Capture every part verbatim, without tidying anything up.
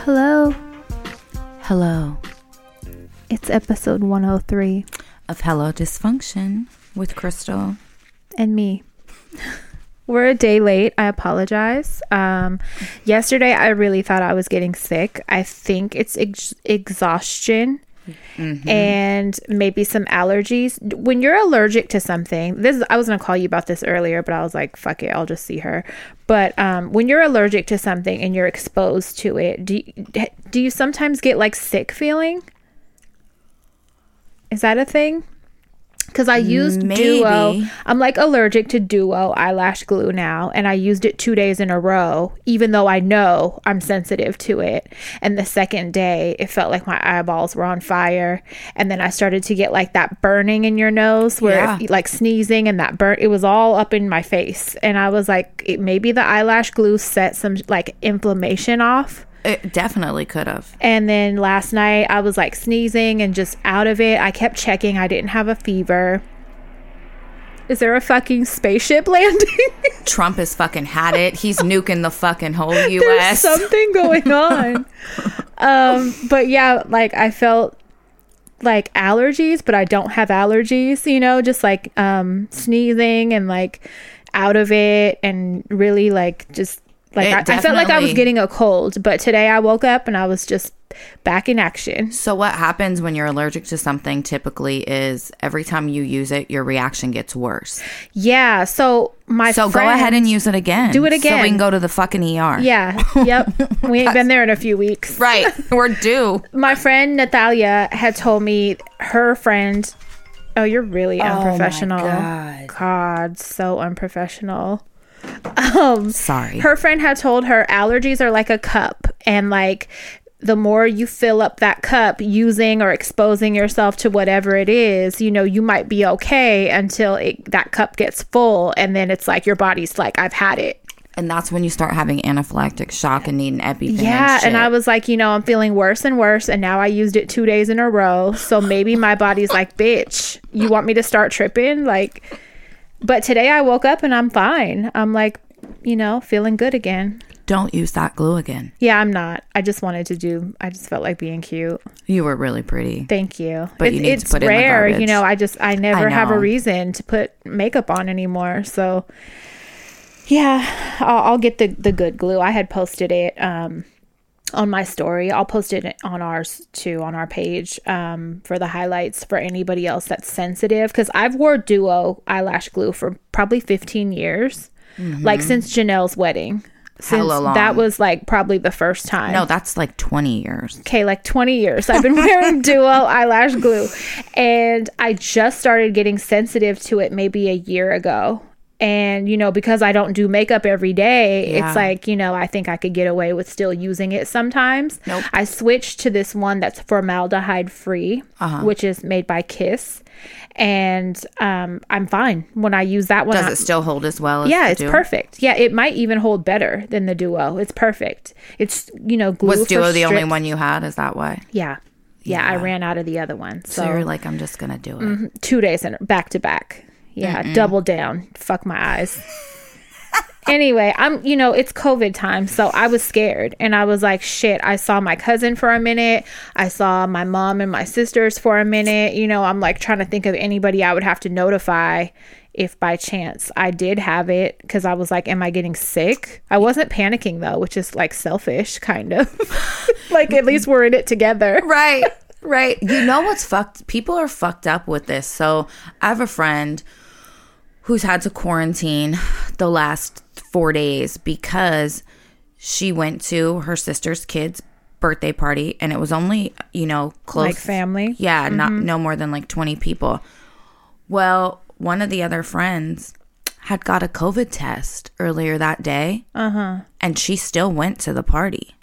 Hello. Hello. It's episode one oh three of Hello Dysfunction with Crystal and me. We're a day late. I apologize. Um, yesterday, I really thought I was getting sick. I think it's ex- exhaustion mm-hmm. and maybe some allergies. When you're allergic to something, this is, I was going to call you about this earlier, but I was like, fuck it, I'll just see her. But um, when you're allergic to something and you're exposed to it, do you, do you sometimes get like sick feeling? Is that a thing? Because I used Maybe. Duo. I'm like allergic to Duo eyelash glue now. And I used it two days in a row, even though I know I'm sensitive to it. And the second day, it felt like my eyeballs were on fire. And then I started to get like that burning in your nose where yeah. it, like sneezing and that burn. It was all up in my face. And I was like, it, maybe the eyelash glue set some like inflammation off. It definitely could have. And then last night I was like sneezing and just out of it. I kept checking. I didn't have a fever. Is there a fucking spaceship landing? Trump has fucking had it. He's nuking the fucking whole U S. There's something going on. um, but yeah, like I felt like allergies, but I don't have allergies, you know, just like um, sneezing and like out of it and really like just. Like I, I felt like I was getting a cold, but today I woke up and I was just back in action. So what happens when you're allergic to something typically is every time you use it, your reaction gets worse. Yeah. So my So friend, go ahead and use it again. Do it again. So we can go to the fucking E R. Yeah. Yep. We ain't been there in a few weeks. Right. We're due. My friend Natalia had told me her friend. Oh, you're really unprofessional. Oh my God. God, so unprofessional. Um, Sorry. Her friend had told her allergies are like a cup, and like the more you fill up that cup using or exposing yourself to whatever it is, you know, you might be okay until it, that cup gets full, and then it's like your body's like, I've had it. And that's when you start having anaphylactic shock and need an EpiPen. Yeah, and, and I was like, you know, I'm feeling worse and worse, and now I used it two days in a row, so maybe my body's like, bitch, you want me to start tripping? Like... But today I woke up and I'm fine. I'm like, you know, feeling good again. Don't use that glue again. Yeah, I'm not. I just wanted to do, I just felt like being cute. You were really pretty. Thank you. But it's, you need it's to put rare, in the garbage. You know, I just, I never I have a reason to put makeup on anymore. So yeah, I'll, I'll get the, the good glue. I had posted it um, on my story. I'll post it on ours too, on our page um, for the highlights for anybody else that's sensitive. Because I've wore Duo eyelash glue for probably fifteen years, mm-hmm. like since Janelle's wedding. Since Hella long. That was like probably the first time. No, that's like twenty years. Okay, like twenty years. I've been wearing Duo eyelash glue. And I just started getting sensitive to it maybe a year ago. And, you know, because I don't do makeup every day, yeah. it's like, you know, I think I could get away with still using it sometimes. Nope. I switched to this one that's formaldehyde free, uh-huh. which is made by Kiss. And um, I'm fine when I use that one. Does it I'm, still hold as well? As yeah, it's Duo? Perfect. Yeah, it might even hold better than the Duo. It's perfect. It's, you know, glue. Was Duo for the strict- only one you had? Is that why? Yeah. Yeah, yeah. I ran out of the other one. So, so you're like, I'm just going to do it. Mm-hmm. Two days in back to back. Yeah, Mm-mm. double down. Fuck my eyes. Anyway, I'm, you know, it's COVID time, so I was scared. And I was like, shit, I saw my cousin for a minute. I saw my mom and my sisters for a minute. You know, I'm like trying to think of anybody I would have to notify if by chance I did have it. Because I was like, am I getting sick? I wasn't panicking, though, which is like selfish, kind of. Like, at least we're in it together. Right, right. You know what's fucked? People are fucked up with this. So I have a friend who's had to quarantine the last four days because she went to her sister's kid's birthday party and it was only, you know, close. Like family? Yeah, mm-hmm. not no more than like twenty people. Well, one of the other friends had got a COVID test earlier that day uh-huh. and she still went to the party.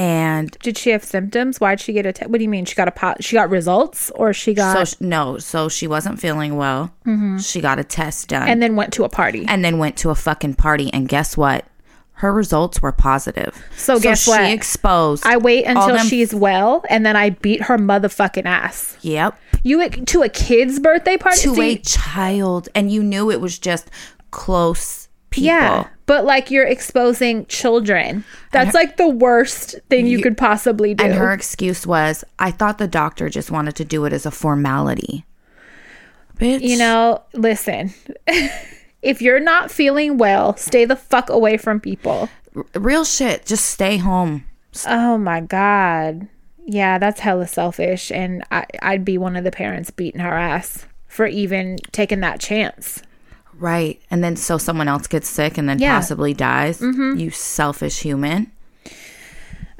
And did she have symptoms? Why'd she get a test? What do you mean? She got a pot? She got results or she got. So, no. So she wasn't feeling well. Mm-hmm. She got a test done. And then went to a party. And then went to a fucking party. And guess what? her results were positive. So, so guess she what? She exposed. I wait until them- she's well, and then I beat her motherfucking ass. Yep. You to a kid's birthday party? To See, a child. And you knew it was just close people. Yeah. But like, you're exposing children. That's her, like the worst thing you, you could possibly do. And her excuse was, I thought the doctor just wanted to do it as a formality. Bitch. You know, listen. If you're not feeling well, stay the fuck away from people. Real shit. Just stay home. Oh, my God. Yeah, that's hella selfish. And I, I'd be one of the parents beating her ass for even taking that chance. Right. And then so someone else gets sick and then yeah. possibly dies. Mm-hmm. You selfish human.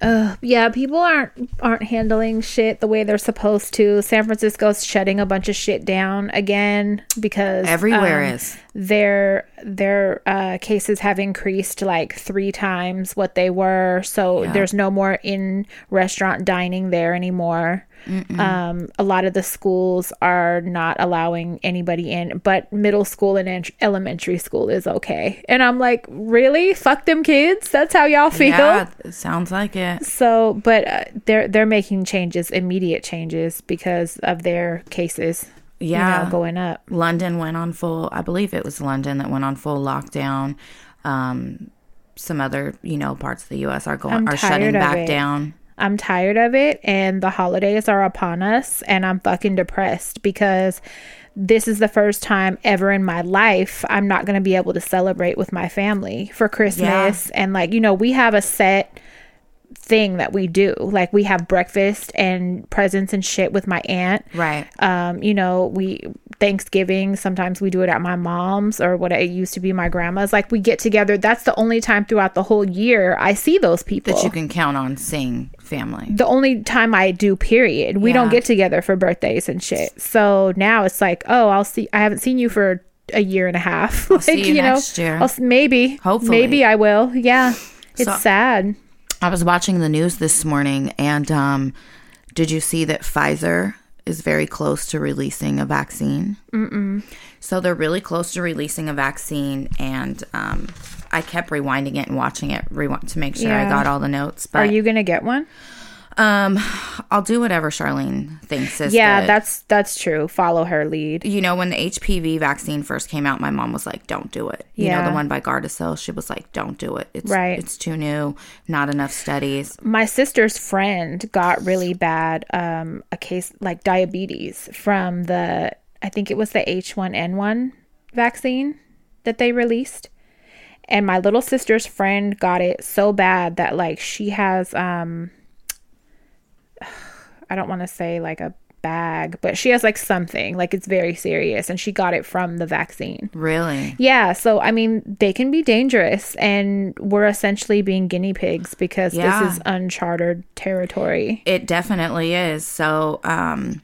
Uh, yeah, people aren't aren't handling shit the way they're supposed to. San Francisco's shutting a bunch of shit down again because everywhere um, is their their uh, cases have increased like three times what they were. So yeah. there's no more in restaurant dining there anymore. Mm-mm. Um, a lot of the schools are not allowing anybody in, but middle school and en- elementary school is okay. And I'm like, really? Fuck them kids? That's how y'all feel? Yeah, it sounds like it. So, but uh, they're they're making changes, immediate changes because of their cases. Yeah, you know, going up. London went on full. I believe it was London that went on full lockdown. Um, some other, you know, parts of the U S are going are shutting back down. I'm tired of it, and the holidays are upon us, and I'm fucking depressed because this is the first time ever in my life I'm not going to be able to celebrate with my family for Christmas. Yeah. And like, you know, we have a set thing that we do. Like, we have breakfast and presents and shit with my aunt. Right. Um, you know, we Thanksgiving, sometimes we do it at my mom's or what it used to be my grandma's. Like, we get together. That's the only time throughout the whole year I see those people. That you can count on seeing family. The only time I do, period. We yeah. don't get together for birthdays and shit. So now it's like, oh, I'll see. I haven't seen you for a year and a half. I'll like, see you, you next know, year. I'll, maybe. Hopefully. Maybe I will. Yeah. It's so sad. I was watching the news this morning, and um, did you see that Pfizer is very close to releasing a vaccine? Mm-mm. So they're really close to releasing a vaccine, and um, I kept rewinding it and watching it rewind to make sure yeah. I got all the notes. But are you going to get one? Um, I'll do whatever Charlene thinks is Yeah, good. that's that's true. Follow her lead. You know, when the H P V vaccine first came out, my mom was like, don't do it. You yeah. know, the one by Gardasil, she was like, don't do it. It's, right. It's too new. Not enough studies. My sister's friend got really bad, um, a case like diabetes from the, I think it was the H one N one vaccine that they released. And my little sister's friend got it so bad that like she has, um... I don't want to say like a bag, but she has like something like it's very serious, and she got it from the vaccine. Really? Yeah. So, I mean, they can be dangerous, and we're essentially being guinea pigs because yeah. this is uncharted territory. It definitely is. So, um,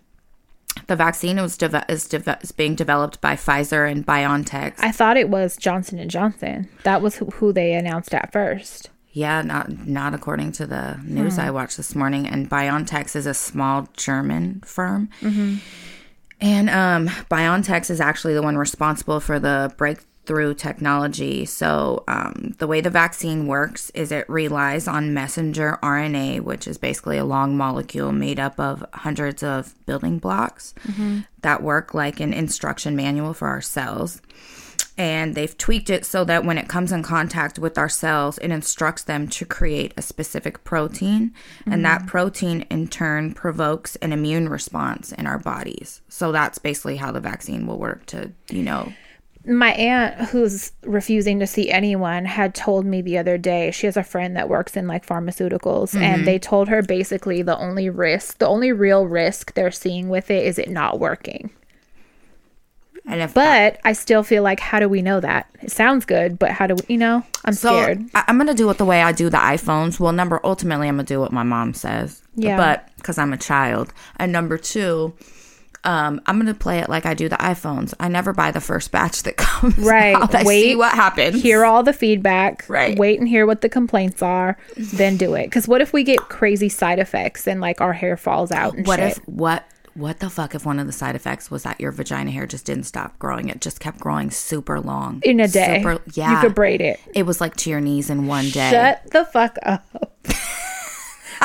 the vaccine was de- is, de- is being developed by Pfizer and BioNTech. I thought it was Johnson and Johnson. That was who, who they announced at first. Yeah, not not according to the news hmm. I watched this morning. And BioNTech is a small German firm. Mm-hmm. And um, BioNTech is actually the one responsible for the breakthrough technology. So um, the way the vaccine works is it relies on messenger R N A, which is basically a long molecule made up of hundreds of building blocks mm-hmm. that work like an instruction manual for our cells. And they've tweaked it so that when it comes in contact with our cells, it instructs them to create a specific protein. Mm-hmm. And that protein, in turn, provokes an immune response in our bodies. So that's basically how the vaccine will work to, you know. My aunt, who's refusing to see anyone, had told me the other day, she has a friend that works in like pharmaceuticals, mm-hmm. and they told her basically the only risk, the only real risk they're seeing with it is it not working. And if but that, I still feel like, how do we know that? It sounds good, but how do we, you know, I'm so scared. I, I'm going to do it the way I do the iPhones. Well, number, ultimately, I'm going to do what my mom says. Yeah. But because I'm a child. And number two, um, I'm going to play it like I do the iPhones. I never buy the first batch that comes right. out. I wait, see what happens. Hear all the feedback. Right. Wait and hear what the complaints are. Then do it. Because what if we get crazy side effects and like our hair falls out and what shit? What if, what? what the fuck if one of the side effects was that your vagina hair just didn't stop growing? It just kept growing super long. In a day. Super, yeah. You could braid it. It was like to your knees in one day. Shut the fuck up.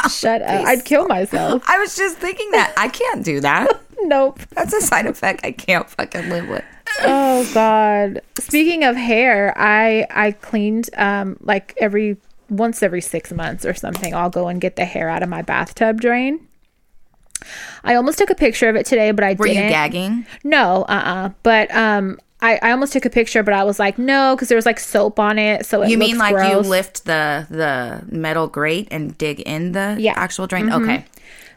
Shut up. I'd kill myself. I was just thinking that. I can't do that. Nope. That's a side effect I can't fucking live with. Oh, God. Speaking of hair, I I cleaned um like every once every six months or something. I'll go and get the hair out of my bathtub drain. I almost took a picture of it today, but I didn't. Were you gagging? No, uh-uh. But um, I, I almost took a picture, but I was like, no, because there was like soap on it, so it you mean like gross. You lift the the metal grate and dig in the yeah. actual drain? Mm-hmm. Okay.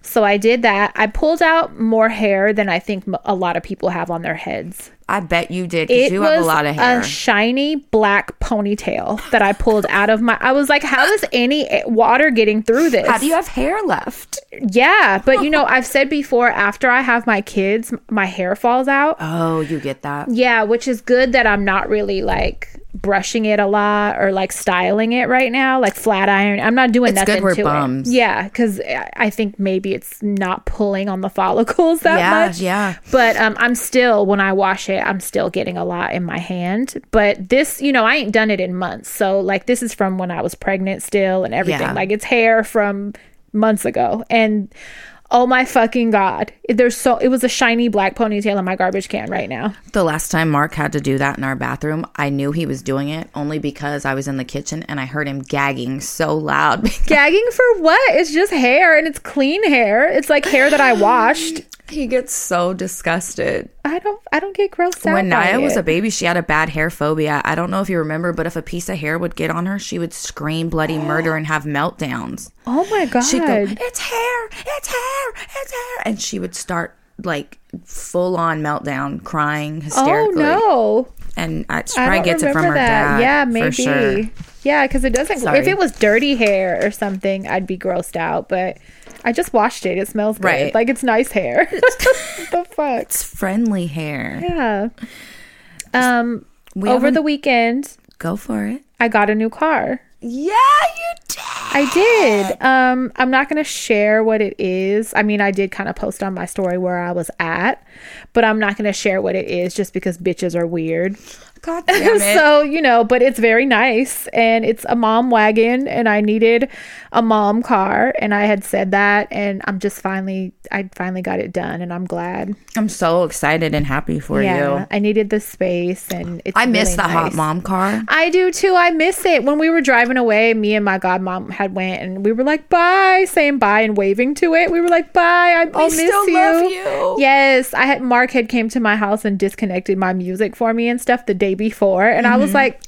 So I did that. I pulled out more hair than I think a lot of people have on their heads. I bet you did, because you have a lot of hair. It was a shiny black ponytail that I pulled out of my... I was like, how is any water getting through this? How do you have hair left? Yeah, but you know, I've said before, after I have my kids, my hair falls out. Oh, you get that. Yeah, which is good that I'm not really like brushing it a lot or like styling it right now, like flat iron. I'm not doing it's nothing good we're to bums. It. Yeah, because I think maybe it's not pulling on the follicles that yeah, much. Yeah, yeah. But um, I'm still, when I wash it, I'm still getting a lot in my hand. But this, you know, I ain't done it in months. So like this is from when I was pregnant still and everything. Yeah. Like it's hair from months ago. And oh my fucking God. There's so it was a shiny black ponytail in my garbage can right now. The last time Mark had to do that in our bathroom, I knew he was doing it only because I was in the kitchen and I heard him gagging so loud. Gagging for what? It's just hair, and it's clean hair. It's like hair that I washed. He gets so disgusted. I don't I don't get grossed out. When Naya was a baby, she had a bad hair phobia. I don't know if you remember, but if a piece of hair would get on her, she would scream bloody murder and have meltdowns. Oh my God. She'd go, it's hair, it's hair, it's hair. And she would start like full on meltdown, crying hysterically. Oh no. And I, she probably I gets it from her that. Dad. Yeah, maybe. For sure. Yeah, because it doesn't. Sorry. If it was dirty hair or something, I'd be grossed out, but I just washed it. It smells good. Right. Like, it's nice hair. What the fuck? It's friendly hair. Yeah. Um, we over the weekend. Go for it. I got a new car. Yeah, you did. I did. Um, I'm not going to share what it is. I mean, I did kind of post on my story where I was at, but I'm not going to share what it is just because bitches are weird. God damn it. So, you know, but it's very nice, and it's a mom wagon, and I needed a mom car, and I had said that, and I'm just finally, I finally got it done, and I'm glad. I'm so excited and happy for yeah, you. I needed the space, and it's I miss really the nice. Hot mom car. I do too. I miss it. When we were driving away, me and my godmom had went, and we were like, bye, saying bye and waving to it. We were like, bye, I, I miss still you. Love you. Yes. I had, Mark had came to my house and disconnected my music for me and stuff the day before, and mm-hmm. I was like,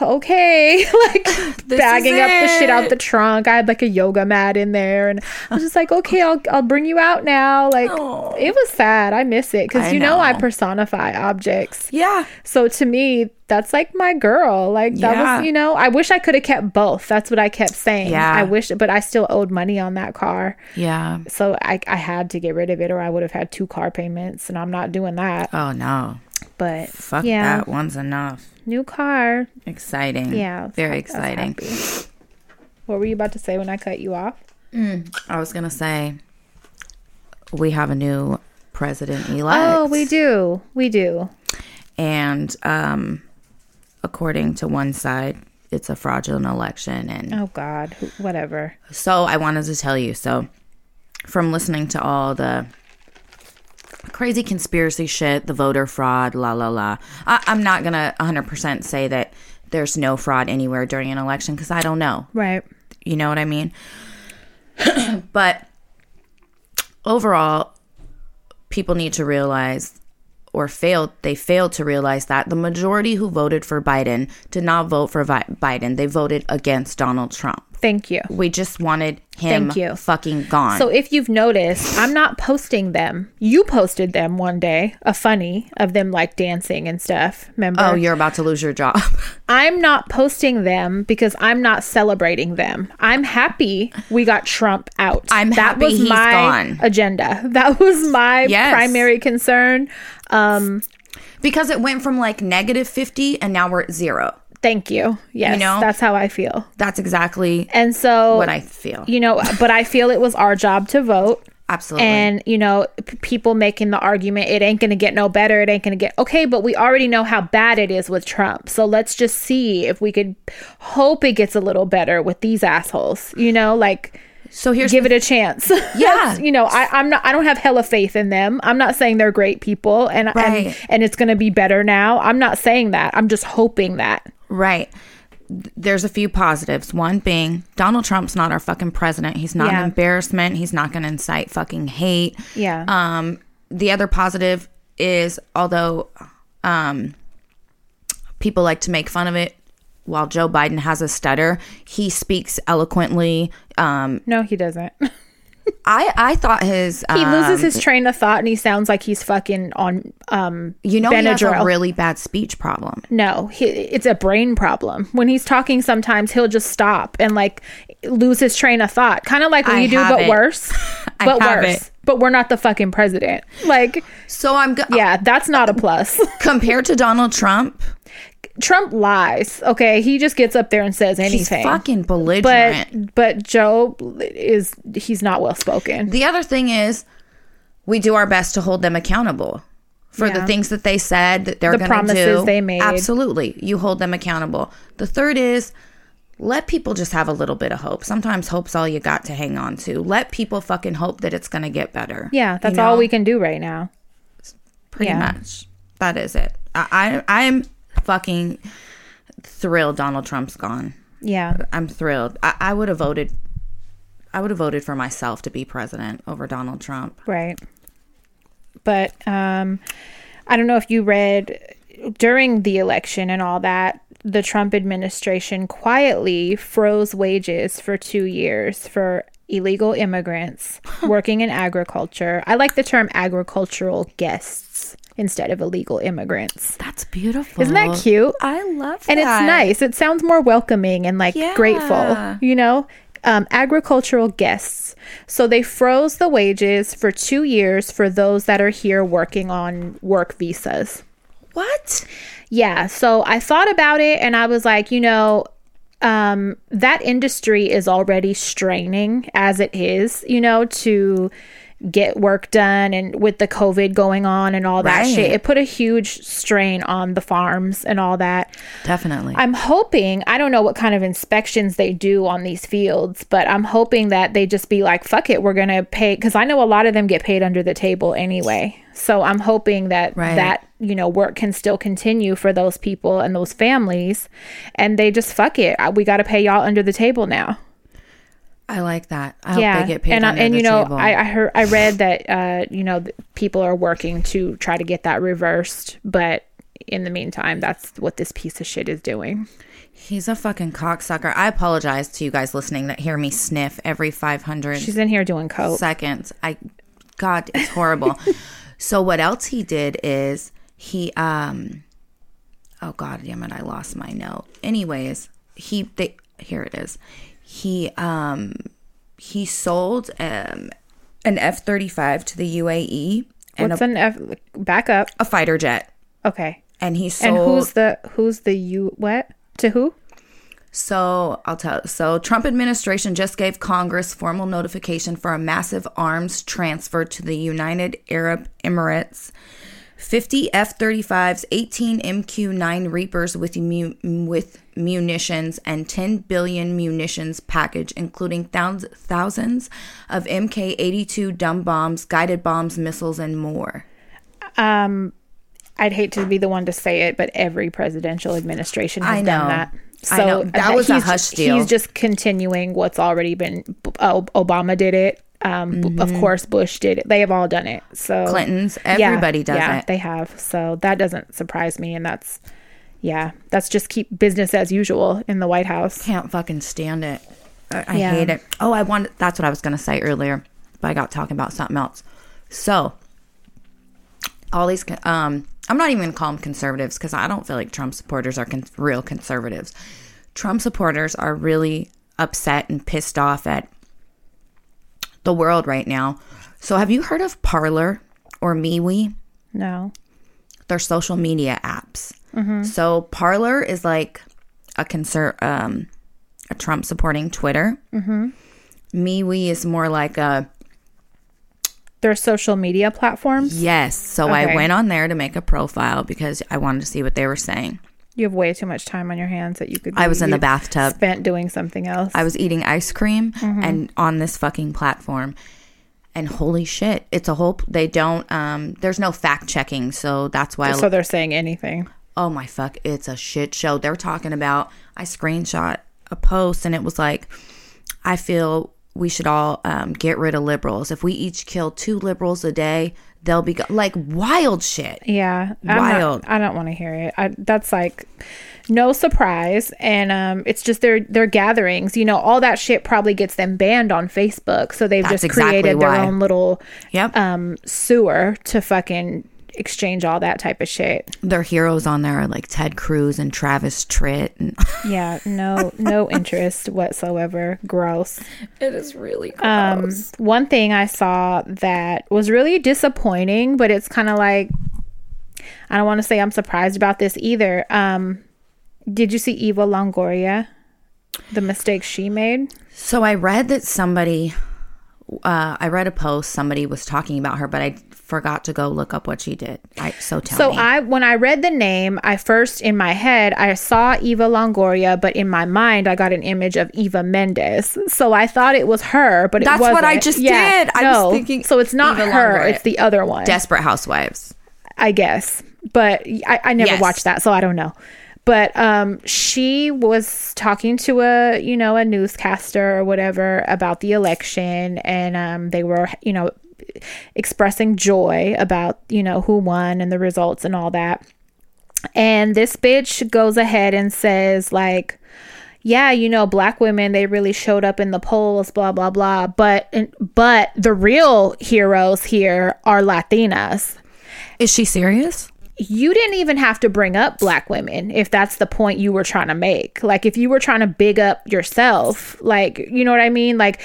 okay, like bagging up the shit out the trunk. I had like a yoga mat in there, and I was just like, okay, I'll I'll bring you out now. Like, oh. It was sad. I miss it because you know. know I personify objects. Yeah. So to me, that's like my girl. Like that yeah. was, you know, I wish I could have kept both. That's what I kept saying. Yeah. I wish, but I still owed money on that car. Yeah. So I I had to get rid of it, or I would have had two car payments, and I'm not doing that. Oh no. But fuck yeah. that one's enough. New car. Exciting. Yeah. Very exciting. What were you about to say when I cut you off? Mm, I was going to say we have a new president-elect. Oh, we do. We do. And um, according to one side, it's a fraudulent election. And oh, God. Whatever. So I wanted to tell you. So from listening to all the crazy conspiracy shit, the voter fraud, la la la. I, I'm not gonna one hundred percent say that there's no fraud anywhere during an election, because I don't know. Right. You know what I mean? But overall, people need to realize, or failed, they failed to realize that the majority who voted for Biden did not vote for Vi- Biden. They voted against Donald Trump. Thank you. We just wanted him Thank you. fucking gone. So if you've noticed, I'm not posting them. You posted them one day, a funny of them like dancing and stuff. Remember? Oh, you're about to lose your job. I'm not posting them because I'm not celebrating them. I'm happy we got Trump out. I'm that happy was he's my gone. Agenda. That was my yes. primary concern. Um, because it went from like negative fifty and now we're at zero. Thank you. Yes, you know, that's how I feel. That's exactly and so, what I feel. You know, but I feel it was our job to vote. Absolutely. And, you know, p- people making the argument, it ain't going to get no better. It ain't going to get. Okay, but we already know how bad it is with Trump. So let's just see if we could hope it gets a little better with these assholes, you know, like. So here's give the, it a chance. Yeah. You know, I, I'm not I don't have hella faith in them. I'm not saying they're great people and right. and, and it's going to be better now. I'm not saying that. I'm just hoping that. Right. There's a few positives. One being Donald Trump's not our fucking president. He's not yeah. an embarrassment. He's not going to incite fucking hate. Yeah. Um, the other positive is, although um, people like to make fun of it, while Joe Biden has a stutter, he speaks eloquently. Um, no, he doesn't. I, I thought his... Um, he loses his train of thought and he sounds like he's fucking on um, You know Benadryl. He has a really bad speech problem. No, he, it's a brain problem. When he's talking sometimes, he'll just stop and like lose his train of thought. Kind of like what I you do, but it. worse. But I have worse. It. But we're not the fucking president. Like, so I'm... Go- yeah, that's not a plus. Compared to Donald Trump... Trump lies, okay? He just gets up there and says anything. He's fucking belligerent. But, but Joe is, he's not well-spoken. The other thing is, we do our best to hold them accountable for yeah. the things that they said that they're the going to do. The promises they made. Absolutely. You hold them accountable. The third is, let people just have a little bit of hope. Sometimes hope's all you got to hang on to. Let people fucking hope that it's going to get better. Yeah, that's you know? all we can do right now. Pretty yeah. much. That is it. I, I I'm... fucking thrilled Donald Trump's gone. Yeah. I'm thrilled. I, I would have voted I would have voted for myself to be president over Donald Trump. Right. But um I don't know if you read during the election and all that, the Trump administration quietly froze wages for two years for illegal immigrants working in agriculture. I like the term agricultural guests instead of illegal immigrants. That's beautiful. Isn't that cute? I love that. And it's nice. It sounds more welcoming and like yeah. grateful, you know? Um, agricultural guests. So they froze the wages for two years for those that are here working on work visas. What? Yeah. So I thought about it and I was like, you know, um, that industry is already straining as it is, you know, to... get work done, and with the COVID going on and all that right. shit, it put a huge strain on the farms and all that. Definitely. I'm hoping, I don't know what kind of inspections they do on these fields, but I'm hoping that they just be like, fuck it, we're gonna pay, because I know a lot of them get paid under the table anyway. So I'm hoping that right. that, you know, work can still continue for those people and those families, and they just fuck it, we gotta pay y'all under the table now. I like that. I yeah. hope they get paid and, under and, the table. And, you know, I, I heard, I read that, uh, you know, people are working to try to get that reversed. But in the meantime, that's what this piece of shit is doing. He's a fucking cocksucker. I apologize to you guys listening that hear me sniff every five hundred. She's in here doing coke. Seconds. I, God, it's horrible. So what else he did is he, um, oh, God damn it, I lost my note. Anyways, he, they, here it is. He um he sold um an F thirty-five to the U A E. And What's a, an F? Back up. A fighter jet. Okay. And he sold. And who's the who's the U what to who? So I'll tell. So Trump administration just gave Congress formal notification for a massive arms transfer to the United Arab Emirates. fifty F thirty-fives, eighteen M Q nine Reapers with mu- with munitions, and ten billion munitions package, including thousands thousands of M K eighty-two dumb bombs, guided bombs, missiles, and more. Um, I'd hate to be the one to say it, but every presidential administration has I know. done that. So I know. That, that was a hush deal. He's just continuing what's already been. Oh, Obama did it. Um, mm-hmm. Of course, Bush did it. They have all done it. So Clinton's, everybody yeah, does yeah, it. They have. So that doesn't surprise me. And that's, yeah, that's just keep business as usual in the White House. Can't fucking stand it. I, I yeah. hate it. Oh, I wanted. That's what I was gonna say earlier, but I got talking about something else. So all these, um, I'm not even gonna call them conservatives because I don't feel like Trump supporters are con- real conservatives. Trump supporters are really upset and pissed off at the world right now. So have you heard of Parler or MeWe? No. They're social media apps. Mm-hmm. So Parler is like a concern, um, a Trump supporting Twitter. Mm-hmm. MeWe is more like a their social media platforms? Yes. So okay. I went on there to make a profile because I wanted to see what they were saying. You have way too much time on your hands that you could. I was in the bathtub. Spent doing something else. I was eating ice cream mm-hmm. and on this fucking platform. And holy shit, it's a whole, they don't, um, there's no fact checking. So that's why. So I, they're saying anything. Oh my fuck, it's a shit show. They're talking about, I screenshot a post and it was like, I feel we should all um, get rid of liberals. If we each kill two liberals a day, they'll be go- like wild shit. Yeah. Wild. Not, I don't want to hear it. I, that's like no surprise. And um, it's just their, their gatherings. You know, all that shit probably gets them banned on Facebook. So they've that's just exactly created why. Their own little yep. um, sewer to fucking exchange all that type of shit. Their heroes on there are like Ted Cruz and Travis Tritt. And yeah, no, no interest whatsoever. Gross. It is really gross. Um, one thing I saw that was really disappointing, but it's kind of like, I don't want to say I'm surprised about this either. Um, did you see Eva Longoria? The mistake she made? So I read that somebody... Uh, I read a post, somebody was talking about her, but I forgot to go look up what she did. I, so tell so me. So I, when I read the name, I first, in my head, I saw Eva Longoria, but in my mind, I got an image of Eva Mendes. So I thought it was her, but it That's wasn't. That's what I just yeah, did. I no. was thinking So it's not Eva her, Longoria. It's the other one. Desperate Housewives. I guess. But I, I never yes. watched that, so I don't know. But um, she was talking to a, you know, a newscaster or whatever about the election. And um, they were, you know, expressing joy about, you know, who won and the results and all that. And this bitch goes ahead and says, like, yeah, you know, black women, they really showed up in the polls, blah, blah, blah. But but the real heroes here are Latinas. Is she serious? You didn't even have to bring up black women if that's the point you were trying to make. Like, if you were trying to big up yourself, like, you know what I mean? Like,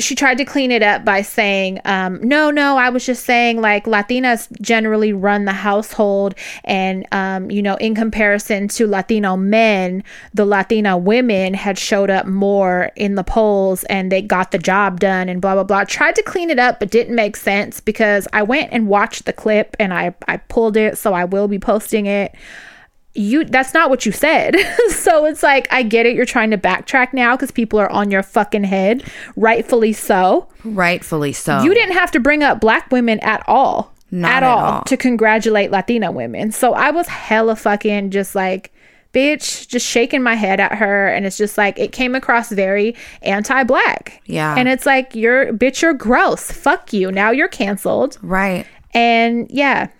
she tried to clean it up by saying, um, no, no, I was just saying, like, Latinas generally run the household. And, um, you know, in comparison to Latino men, the Latina women had showed up more in the polls and they got the job done and blah, blah, blah. Tried to clean it up, but didn't make sense because I went and watched the clip and I, I pulled it. So I will be posting it. You that's not what you said. So it's like, I get it, you're trying to backtrack now because people are on your fucking head, rightfully so. Rightfully so. You didn't have to bring up black women at all. Not at, at all, all to congratulate Latina women. So I was hella fucking just like, bitch, just shaking my head at her. And it's just like, it came across very anti-black. Yeah. And it's like, you're bitch, you're gross. Fuck you. Now you're canceled. Right. And yeah.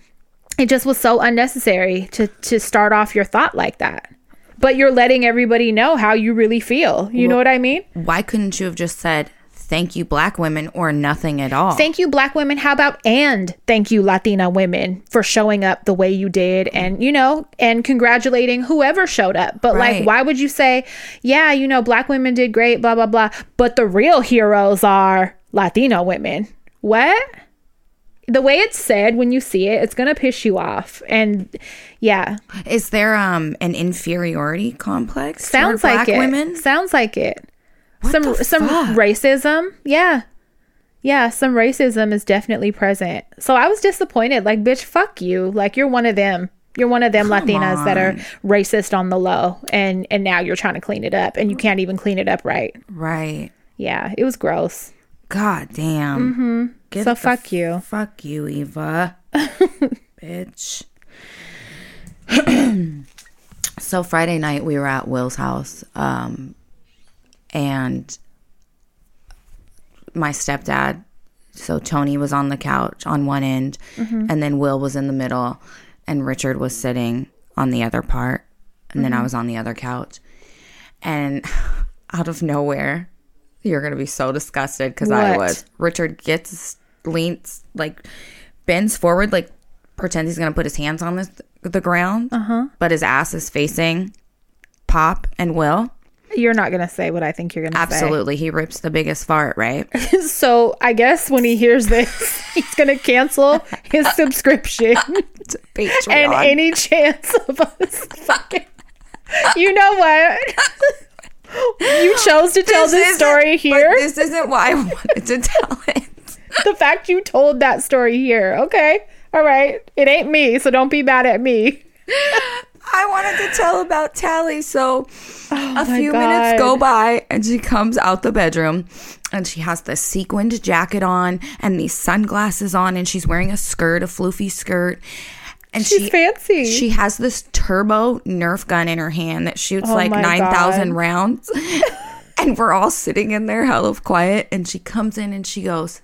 It just was so unnecessary to, to start off your thought like that. But you're letting everybody know how you really feel. You well, know what I mean? Why couldn't you have just said, thank you, black women, or nothing at all? Thank you, black women. How about, and thank you, Latina women, for showing up the way you did and, you know, and congratulating whoever showed up. But right. like, why would you say, yeah, you know, black women did great, blah, blah, blah. But the real heroes are Latino women. What? The way it's said, when you see it, it's going to piss you off. And yeah. Is there um an inferiority complex? Sounds for like black it. Women? Sounds like it. What some the some fuck? Racism. Yeah. Yeah. Some racism is definitely present. So I was disappointed. Like, bitch, fuck you. Like, you're one of them. You're one of them Come Latinas on. That are racist on the low. And, and now you're trying to clean it up. And you can't even clean it up right. Right. Yeah. It was gross. God damn. Mm-hmm. Get so fuck you. Fuck you, Eva. Bitch. So Friday night we were at Will's house. Um, and my stepdad, so Tony was on the couch on one end. Mm-hmm. And then Will was in the middle. And Richard was sitting on the other part. And mm-hmm. then I was on the other couch. And out of nowhere... You're going to be so disgusted because I was. Richard gets, leans, like, bends forward, like, pretends he's going to put his hands on this, the ground. Uh-huh. But his ass is facing Pop and Will. You're not going to say what I think you're going to say. Absolutely. He rips the biggest fart, right? So I guess when he hears this, he's going to cancel his subscription. To Patreon. And any chance of us fucking... You know what? You chose to tell this, this story here. This isn't why I wanted to tell it. the fact you told that story here. Okay. All right. It ain't me, so don't be mad at me. I wanted to tell about Tally. So oh a few God. minutes go by and she comes out the bedroom and she has this sequined jacket on and these sunglasses on and she's wearing a skirt, a floofy skirt. And she's she, fancy. She has this turbo Nerf gun in her hand that shoots oh like nine thousand rounds. And we're all sitting in there hell of quiet. And she comes in and she goes,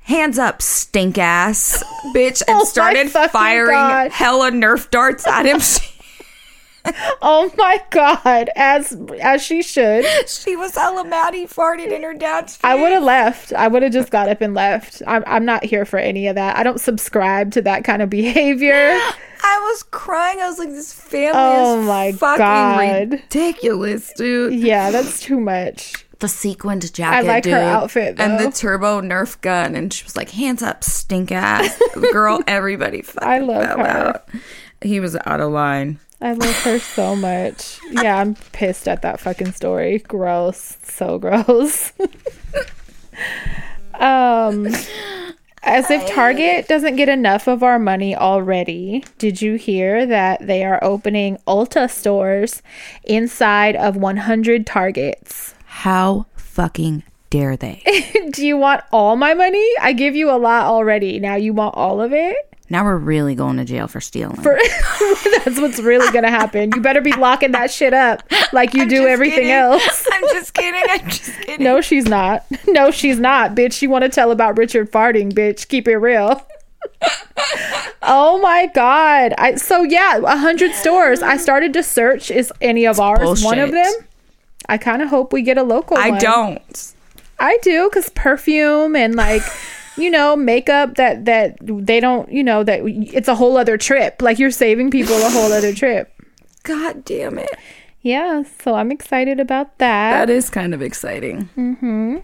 hands up, stink ass, bitch. And oh started firing God. hella Nerf darts at him. Oh, my God. As as she should. She was hella mad he farted in her dad's face. I would have left. I would have just got up and left. I'm, I'm not here for any of that. I don't subscribe to that kind of behavior. I was crying. I was like, this family oh is my fucking God. ridiculous, dude. Yeah, that's too much. The sequined jacket, I like dude, her outfit, though. And the turbo Nerf gun. And she was like, hands up, stink ass. Girl, everybody fucking I love fell her. Out. He was out of line. I love her so much. Yeah, I'm pissed at that fucking story. Gross. So gross. um, as if Target doesn't get enough of our money already, did you hear that they are opening Ulta stores inside of one hundred Targets? How fucking dare they? Do you want all my money? I give you a lot already. Now you want all of it? Now we're really going to jail for stealing. For, that's what's really going to happen. You better be locking that shit up like you I'm do everything kidding. else. I'm just kidding. I'm just kidding. No, she's not. No, she's not, bitch. You want to tell about Richard farting, bitch. Keep it real. Oh, my God. I, so, yeah, one hundred stores. I started to search. Is any of it's ours bullshit. one of them? I kind of hope we get a local I one. I don't. I do, because perfume and, like... you know, makeup that that they don't, you know, that it's a whole other trip. Like, you're saving people a whole other trip. God damn it. Yeah, so I'm excited about that. That is kind of exciting. Mm-hmm.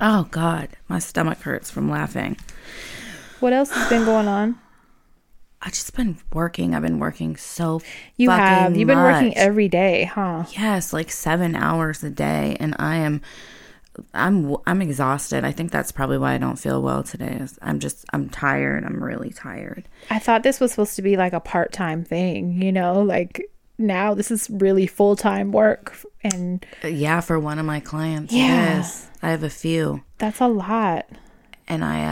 Oh, God. My stomach hurts from laughing. What else has been going on? I've just been working. I've been working so you fucking have. You've much. been working every day, huh? Yes, like seven hours a day, and I am... I'm I'm exhausted. I think that's probably why I don't feel well today. I'm just I'm tired. I'm really tired. I thought this was supposed to be like a part-time thing, you know, like now this is really full-time work. And yeah, for one of my clients. Yeah. Yes. I have a few. That's a lot. And I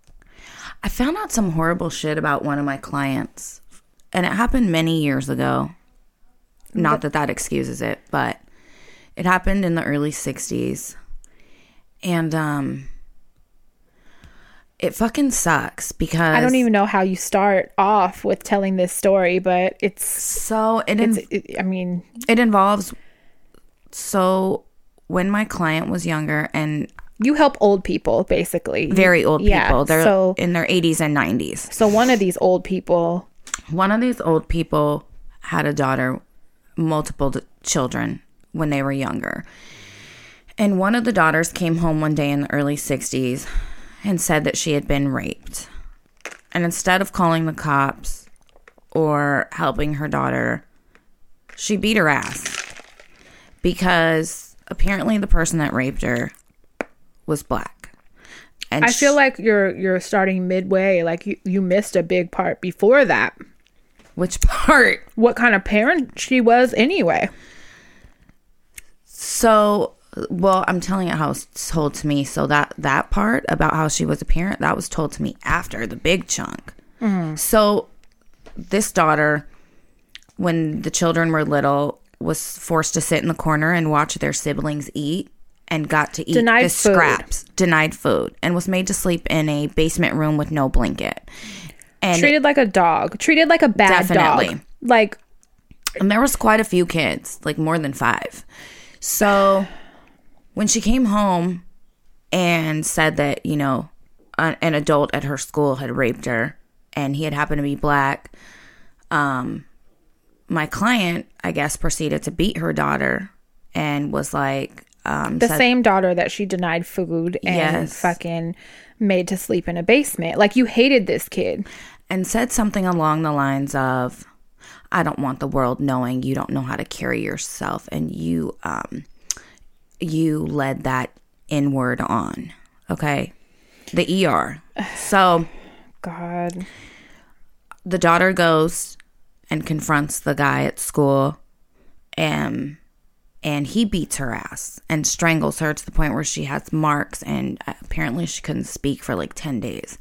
uh I found out some horrible shit about one of my clients. And it happened many years ago. Not that that excuses it, but it happened in the early sixties, and um, it fucking sucks because... I don't even know how you start off with telling this story, but it's... So, it, inv- it's, it I mean... It involves... So, when my client was younger and... You help old people, basically. Very old yeah, people. They're so, in their eighties and nineties. So, one of these old people... One of these old people had a daughter, multiple d- children... when they were younger. And one of the daughters came home one day in the early sixties and said that she had been raped. And instead of calling the cops or helping her daughter, she beat her ass. Because apparently the person that raped her was black. And I feel she, like you're you're starting midway. Like you, you missed a big part before that. Which part? What kind of parent she was anyway. So, well, I'm telling you how it's told to me. So that, that part about how she was a parent, that was told to me after the big chunk. Mm-hmm. So this daughter, when the children were little, was forced to sit in the corner and watch their siblings eat and got to eat denied the food. scraps, denied food, and was made to sleep in a basement room with no blanket. And treated like a dog. Treated like a bad definitely. dog. Like, and there was quite a few kids, like more than five. So when she came home and said that, you know, a, an adult at her school had raped her and he had happened to be black, um, my client, I guess, proceeded to beat her daughter and was like... Um, the said, same daughter that she denied food and yes. fucking made to sleep in a basement. Like, you hated this kid. And said something along the lines of... I don't want the world knowing you don't know how to carry yourself, and you um, you led that N-word on, okay? the E R. So, God, the daughter goes and confronts the guy at school, and and he beats her ass and strangles her to the point where she has marks, and apparently she couldn't speak for like ten days.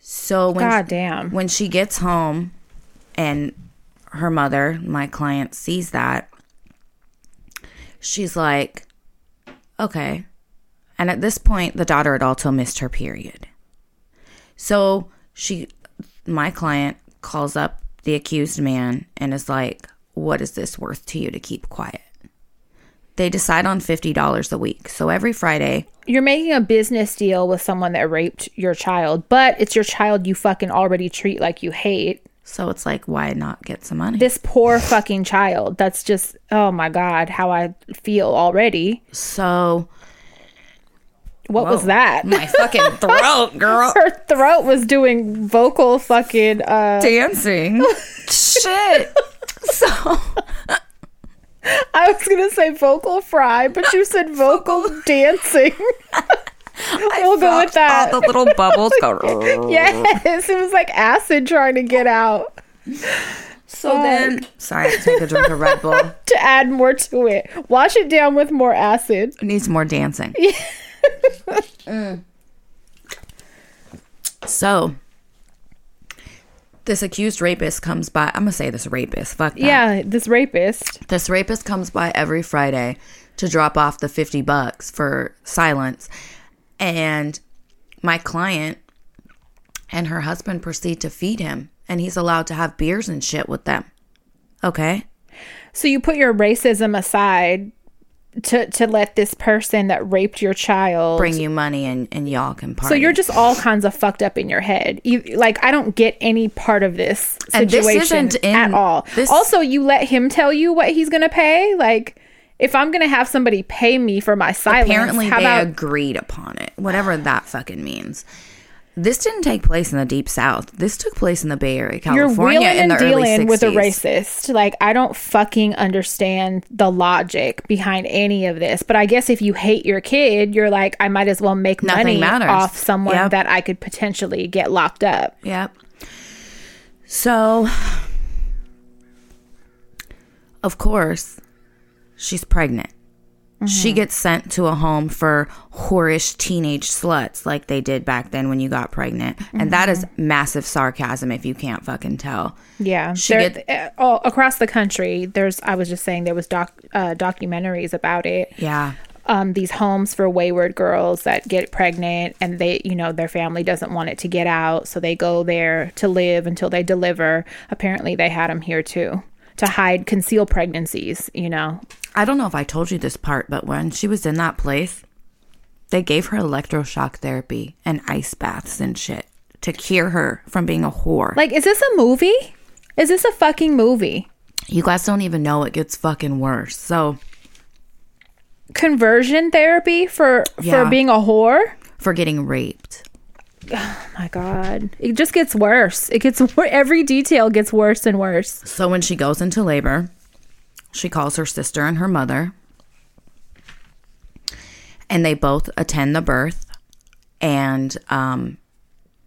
So when God damn. She, when she gets home and her mother, my client, sees that, she's like, okay. And at this point, the daughter had also missed her period. So she, my client, calls up the accused man and is like, what is this worth to you to keep quiet? They decide on fifty dollars a week. So every Friday... You're making a business deal with someone that raped your child, but it's your child you fucking already treat like you hate. So it's like, why not get some money? This poor fucking child. That's just, oh my God, how I feel already. So... What Whoa. Was that? My fucking throat, girl. Her throat was doing vocal fucking... Uh... Dancing. Shit. So... I was going to say vocal fry, but you said vocal dancing. I we'll go with that. All the little bubbles go. Yes, it was like acid trying to get out. So um, then... Sorry, I had to take a drink of Red Bull. To add more to it. Wash it down with more acid. It needs more dancing. Yeah. mm. So... This accused rapist comes by. I'm going to say this rapist. Fuck that. Yeah, this rapist. This rapist comes by every Friday to drop off the fifty bucks for silence. And my client and her husband proceed to feed him. And he's allowed to have beers and shit with them. Okay? So you put your racism aside to, to let this person that raped your child bring you money, and, and y'all can party. So you're just all kinds of fucked up in your head. You, like, I don't get any part of this situation this in, at all. This... Also, you let him tell you what he's going to pay. Like, if I'm going to have somebody pay me for my silence, apparently how they about... agreed upon it. Whatever that fucking means. This didn't take place in the Deep South. This took place in the Bay Area, California, in the early sixties. You're wheeling and dealing with a racist. Like, I don't fucking understand the logic behind any of this. But I guess if you hate your kid, you're like, I might as well make money off someone yep. that I could potentially get locked up. Yep. So, of course, she's pregnant. Mm-hmm. She gets sent to a home for whorish teenage sluts like they did back then when you got pregnant. Mm-hmm. And that is massive sarcasm if you can't fucking tell. Yeah. She there, gets, all across the country, there's, I was just saying, there was doc, uh, documentaries about it. Yeah. Um, these homes for wayward girls that get pregnant and they, you know, their family doesn't want it to get out. So they go there to live until they deliver. Apparently they had them here too, to hide, conceal pregnancies, you know. I don't know if I told you this part, but when she was in that place, they gave her electroshock therapy and ice baths and shit to cure her from being a whore. Like, is this a movie? Is this a fucking movie? You guys don't even know. It gets fucking worse. So, conversion therapy for, yeah, for being a whore? For getting raped. Oh my God. It just gets worse. It gets wor- every detail gets worse and worse. So when she goes into labor, she calls her sister and her mother, and they both attend the birth, and um,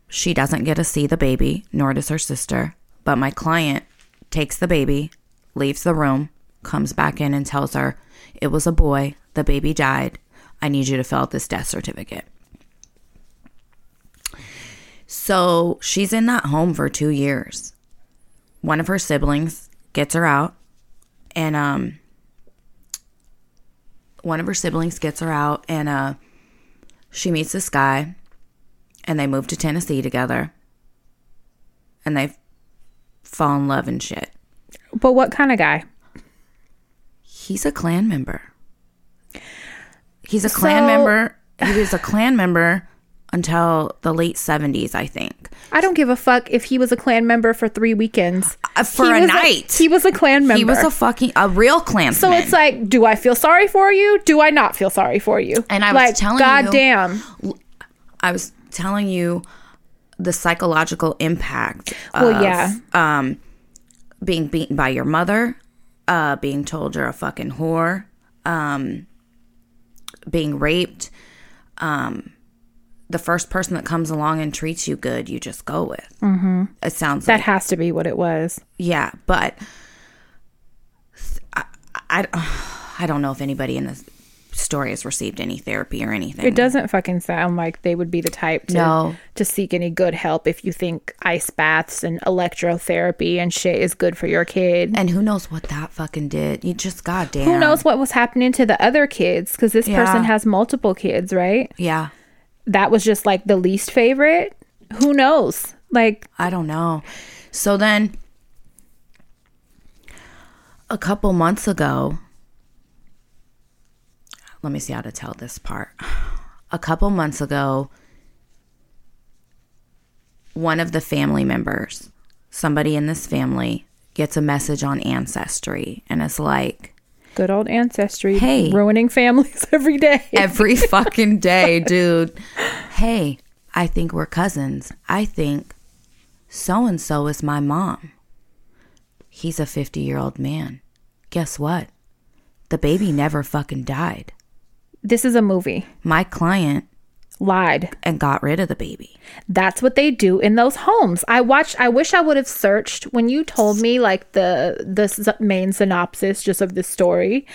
she doesn't get to see the baby, nor does her sister, but my client takes the baby, leaves the room, comes back in and tells her, it was a boy, the baby died, I need you to fill out this death certificate. So she's in that home for two years. One of her siblings gets her out. And um, one of her siblings gets her out, and uh, she meets this guy, and they move to Tennessee together, and they fall in love and shit. But what kind of guy? He's a Klan member. He's a so... Klan member. He was a Klan member until the late seventies, I think. I don't give a fuck if he was a Klan member for three weekends. Uh, for he a night. A, he was a Klan member. He was a fucking, a real Klansman. So it's like, do I feel sorry for you? Do I not feel sorry for you? And I was like, telling God you. Goddamn. I was telling you the psychological impact well, of yeah. um, being beaten by your mother, uh, being told you're a fucking whore, um, being raped, um, the first person that comes along and treats you good, you just go with. Mm-hmm. It sounds that like, has to be what it was. Yeah, but I, I, I don't know if anybody in this story has received any therapy or anything. It doesn't fucking sound like they would be the type to no. to seek any good help if you think ice baths and electrotherapy and shit is good for your kid. And who knows what that fucking did. You just goddamn. Who knows what was happening to the other kids, because this yeah. person has multiple kids, right? Yeah. That was just like the least favorite. Who knows? Like, I don't know. So then a couple months ago, let me see how to tell this part. A couple months ago, one of the family members, somebody in this family, gets a message on Ancestry, and it's like, good old Ancestry. Hey. Ruining families every day. Every fucking day, dude. Hey, I think we're cousins. I think so-and-so is my mom. He's a fifty-year-old man. Guess what? The baby never fucking died. This is a movie. My client lied and got rid of the baby. That's what they do in those homes. I watched, I wish I would have searched when you told me like the the main synopsis just of the story,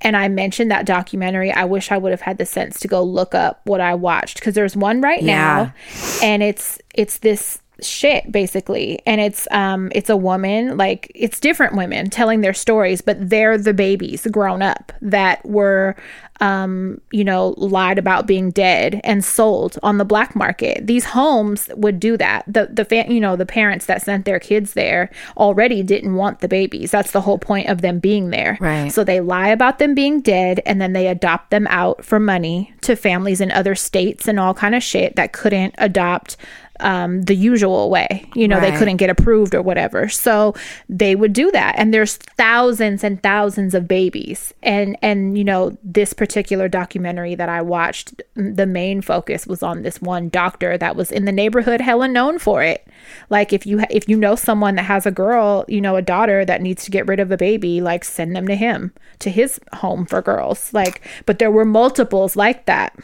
and I mentioned that documentary. I wish I would have had the sense to go look up what I watched, because there's one right yeah. now, and it's it's this shit basically, and it's um it's a woman, like it's different women telling their stories, but they're the babies grown up that were um you know lied about being dead and sold on the black market. These homes would do that. The the fa- you know the parents that sent their kids there already didn't want the babies. That's the whole point of them being there, right? So they lie about them being dead, and then they adopt them out for money to families in other states and all kind of shit that couldn't adopt Um, the usual way, you know, right. They couldn't get approved or whatever. So they would do that. And there's thousands and thousands of babies. And, and, you know, this particular documentary that I watched, the main focus was on this one doctor that was in the neighborhood, hella known for it. Like if you, ha- if you know someone that has a girl, you know, a daughter that needs to get rid of a baby, like send them to him, to his home for girls. Like, but there were multiples like that.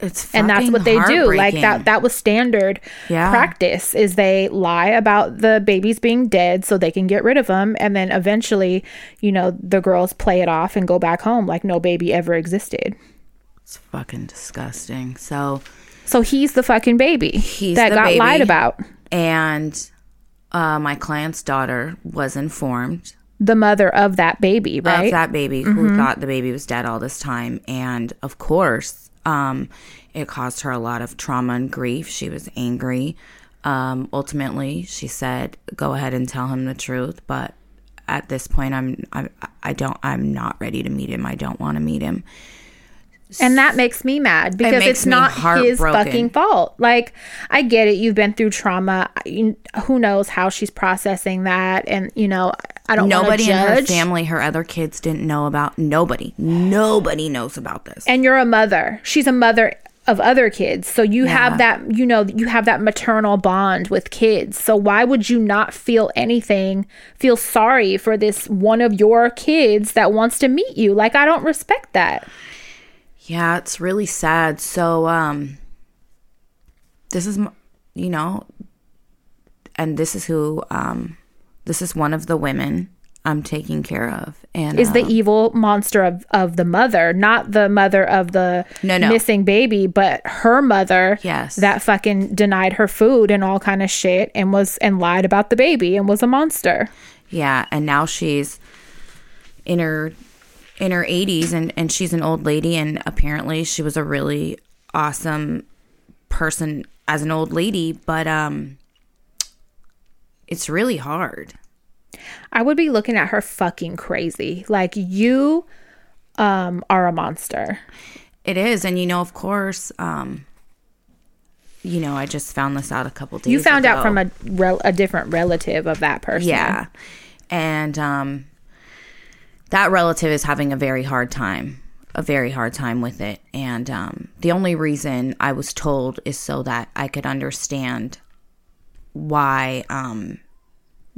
It's fucking and that's what they do. Like that that was standard yeah. practice, is they lie about the babies being dead so they can get rid of them, and then eventually, you know, the girls play it off and go back home like no baby ever existed. It's fucking disgusting. So so he's the fucking baby he's that got baby. lied about. And uh my client's daughter was informed, the mother of that baby, right? Of that baby mm-hmm. who thought the baby was dead all this time. And of course, Um, it caused her a lot of trauma and grief. She was angry. Um, ultimately, she said, "Go ahead and tell him the truth." But at this point, I'm, I'm I don't I'm not ready to meet him. I don't want to meet him. And that makes me mad, because it it's not his fucking fault. Like, I get it. You've been through trauma. I, who knows how she's processing that? And, you know, I don't know. Nobody in her family, her other kids didn't know about. Nobody. Nobody knows about this. And you're a mother. She's a mother of other kids. So you yeah. have that, you know, you have that maternal bond with kids. So why would you not feel anything, feel sorry for this one of your kids that wants to meet you? Like, I don't respect that. Yeah, it's really sad. So, um, this is, you know, and this is who, um, this is one of the women I'm taking care of. And is uh, the evil monster of, of the mother, not the mother of the no, no. missing baby, but her mother yes. that fucking denied her food and all kind of shit, and was, and lied about the baby and was a monster. Yeah, and now she's in her... in her eighties, and, and she's an old lady, and apparently she was a really awesome person as an old lady, but um, it's really hard. I would be looking at her fucking crazy. Like, you um, are a monster. It is, and you know, of course, um, you know, I just found this out a couple days ago. You found ago. out from a, rel- a different relative of that person. Yeah, and... um. That relative is having a very hard time, a very hard time with it. And um, the only reason I was told is so that I could understand why um,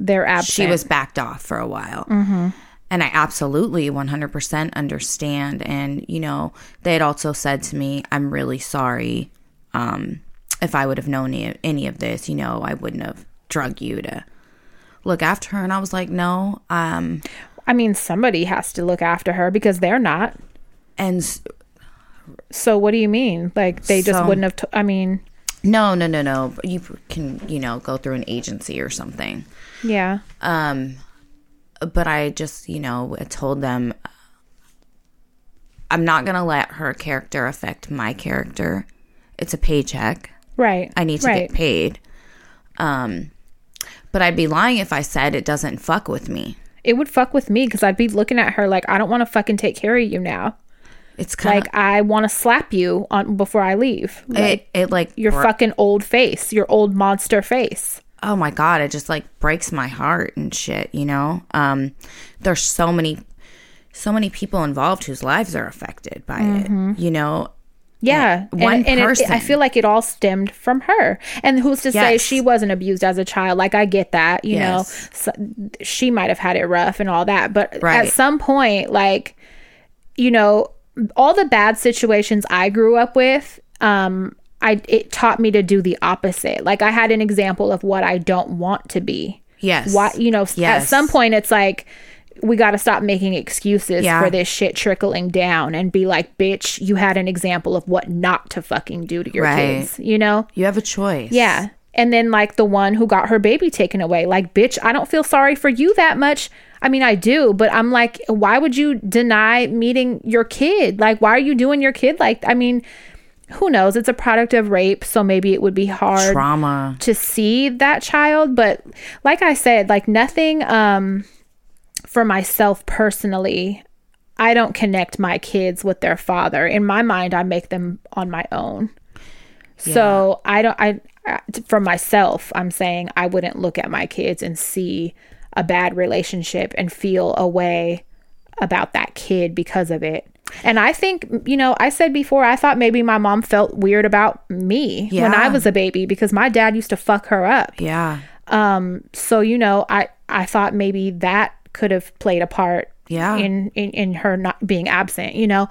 they're absent. She was backed off for a while. Mm-hmm. And I absolutely one hundred percent understand. And, you know, they had also said to me, I'm really sorry. Um, if I would have known any of this, you know, I wouldn't have drug you to look after her. And I was like, no. Um, I mean, somebody has to look after her because they're not. And so, so what do you mean? Like, they just so, wouldn't have, t- I mean. No, no, no, no. You can, you know, go through an agency or something. Yeah. Um, but I just, you know, told them, I'm not going to let her character affect my character. It's a paycheck. Right. I need to right. get paid. Um, but I'd be lying if I said it doesn't fuck with me. It would fuck with me because I'd be looking at her like, I don't want to fucking take care of you now. It's kinda, like, I want to slap you on before I leave. Like, it, it like your bro- fucking old face, your old monster face. Oh my God, it just like breaks my heart and shit, you know? Um, there's so many, so many people involved whose lives are affected by mm-hmm. it, you know? Yeah. Like, one and, and person. It, I feel like it all stemmed from her. And who's to yes. say she wasn't abused as a child? Like, I get that, you yes. know? So, she might have had it rough and all that. But right. at some point, like, you know, all the bad situations I grew up with, um, I it taught me to do the opposite. Like, I had an example of what I don't want to be. Yes. Why, you know, yes. at some point it's like, we got to stop making excuses yeah. for this shit trickling down and be like, bitch, you had an example of what not to fucking do to your right. kids, you know? You have a choice. Yeah. And then, like, the one who got her baby taken away, like, bitch, I don't feel sorry for you that much. I mean, I do, but I'm like, why would you deny meeting your kid? Like, why are you doing your kid like, I mean, who knows? It's a product of rape, so maybe it would be hard trauma to see that child. But like I said, like, nothing um, for myself personally, I don't connect my kids with their father. In my mind, I make them on my own. Yeah. So I don't, I, for myself, I'm saying I wouldn't look at my kids and see a bad relationship and feel a way about that kid because of it. And I think, you know, I said before, I thought maybe my mom felt weird about me yeah. when I was a baby because my dad used to fuck her up. Yeah. Um. So, you know, I, I thought maybe that could have played a part yeah. in, in, in her not being absent, you know.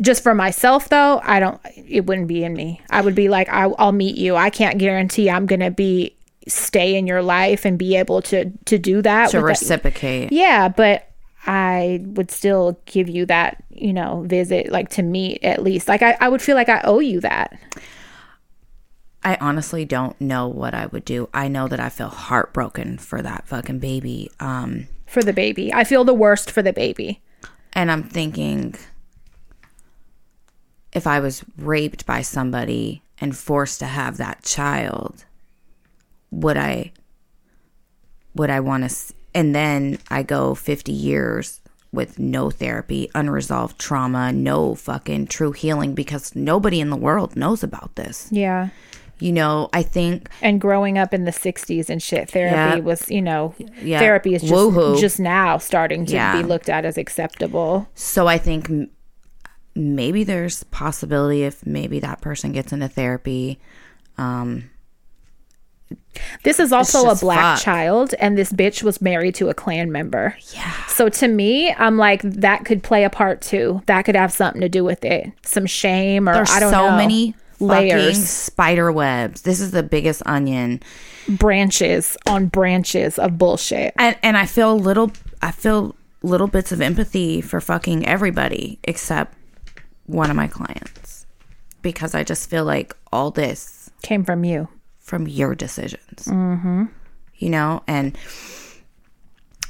Just for myself, though, I don't, it wouldn't be in me. I would be like, I, I'll meet you. I can't guarantee I'm going to be stay in your life and be able to to do that to reciprocate that. Yeah, but I would still give you that, you know, visit, like, to meet at least. Like, I, I would feel like I owe you that. I honestly don't know what I would do. I know that I feel heartbroken for that fucking baby. Um for the baby, I feel the worst for the baby. And I'm thinking, if I was raped by somebody and forced to have that child, would I, would I want to, and then I go fifty years with no therapy, unresolved trauma, no fucking true healing because nobody in the world knows about this. Yeah. You know, I think. And growing up in the sixties and shit, therapy yeah, was, you know, yeah. therapy is just, Woo-hoo. just now starting to yeah. be looked at as acceptable. So I think m- maybe there's possibility if maybe that person gets into therapy, um, this is also a black fuck. child, and this bitch was married to a Klan member. Yeah. So to me, I'm like, that could play a part too. That could have something to do with it. Some shame, or there's I don't so know. so many layers, spider webs. This is the biggest onion. Branches on branches of bullshit. And and I feel little. I feel little bits of empathy for fucking everybody except one of my clients, because I just feel like all this came from you. From your decisions, mm-hmm. you know, and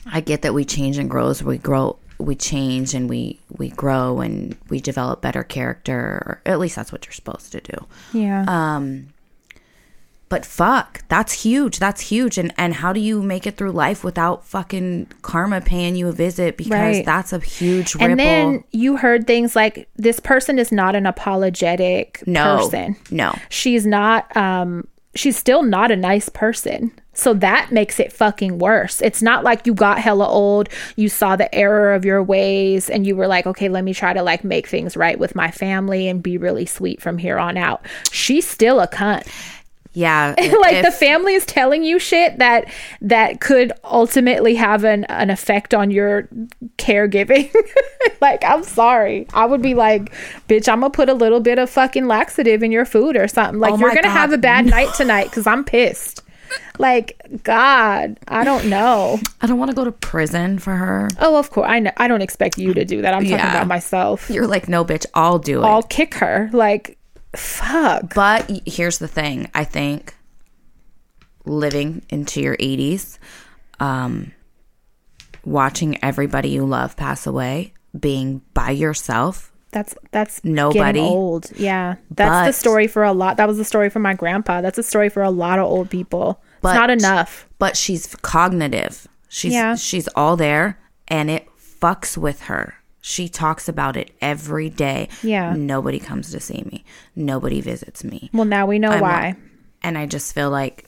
I get that we change and grow as we grow, we change and we, we grow and we develop better character, or at least that's what you're supposed to do. Yeah. Um, but fuck, that's huge. That's huge. And, and how do you make it through life without fucking karma paying you a visit? Because right. that's a huge ripple. And then you heard things like, this person is not an apologetic no. person. No, she's not, um, she's still not a nice person. So that makes it fucking worse. It's not like you got hella old, you saw the error of your ways, and you were like, okay, let me try to like make things right with my family and be really sweet from here on out. She's still a cunt. Yeah. Like if, the family is telling you shit that that could ultimately have an, an effect on your caregiving. Like, I'm sorry. I would be like, bitch, I'm going to put a little bit of fucking laxative in your food or something. Like, oh you're going to have a bad no. night tonight because I'm pissed. Like, God, I don't know. I don't want to go to prison for her. Oh, of course. I know. I don't expect you to do that. I'm talking yeah. about myself. You're like, no, bitch, I'll do it. I'll kick her. Like, fuck. But here's the thing. I think living into your eighties, um, watching everybody you love pass away, being by yourself. That's that's nobody old. Yeah. That's but, the story for a lot. That was the story for my grandpa. That's a story for a lot of old people. But, it's not enough. But she's cognitive. She's yeah. she's all there and it fucks with her. She talks about it every day. Yeah. Nobody comes to see me. Nobody visits me. Well, now we know I'm why. Not, and I just feel like,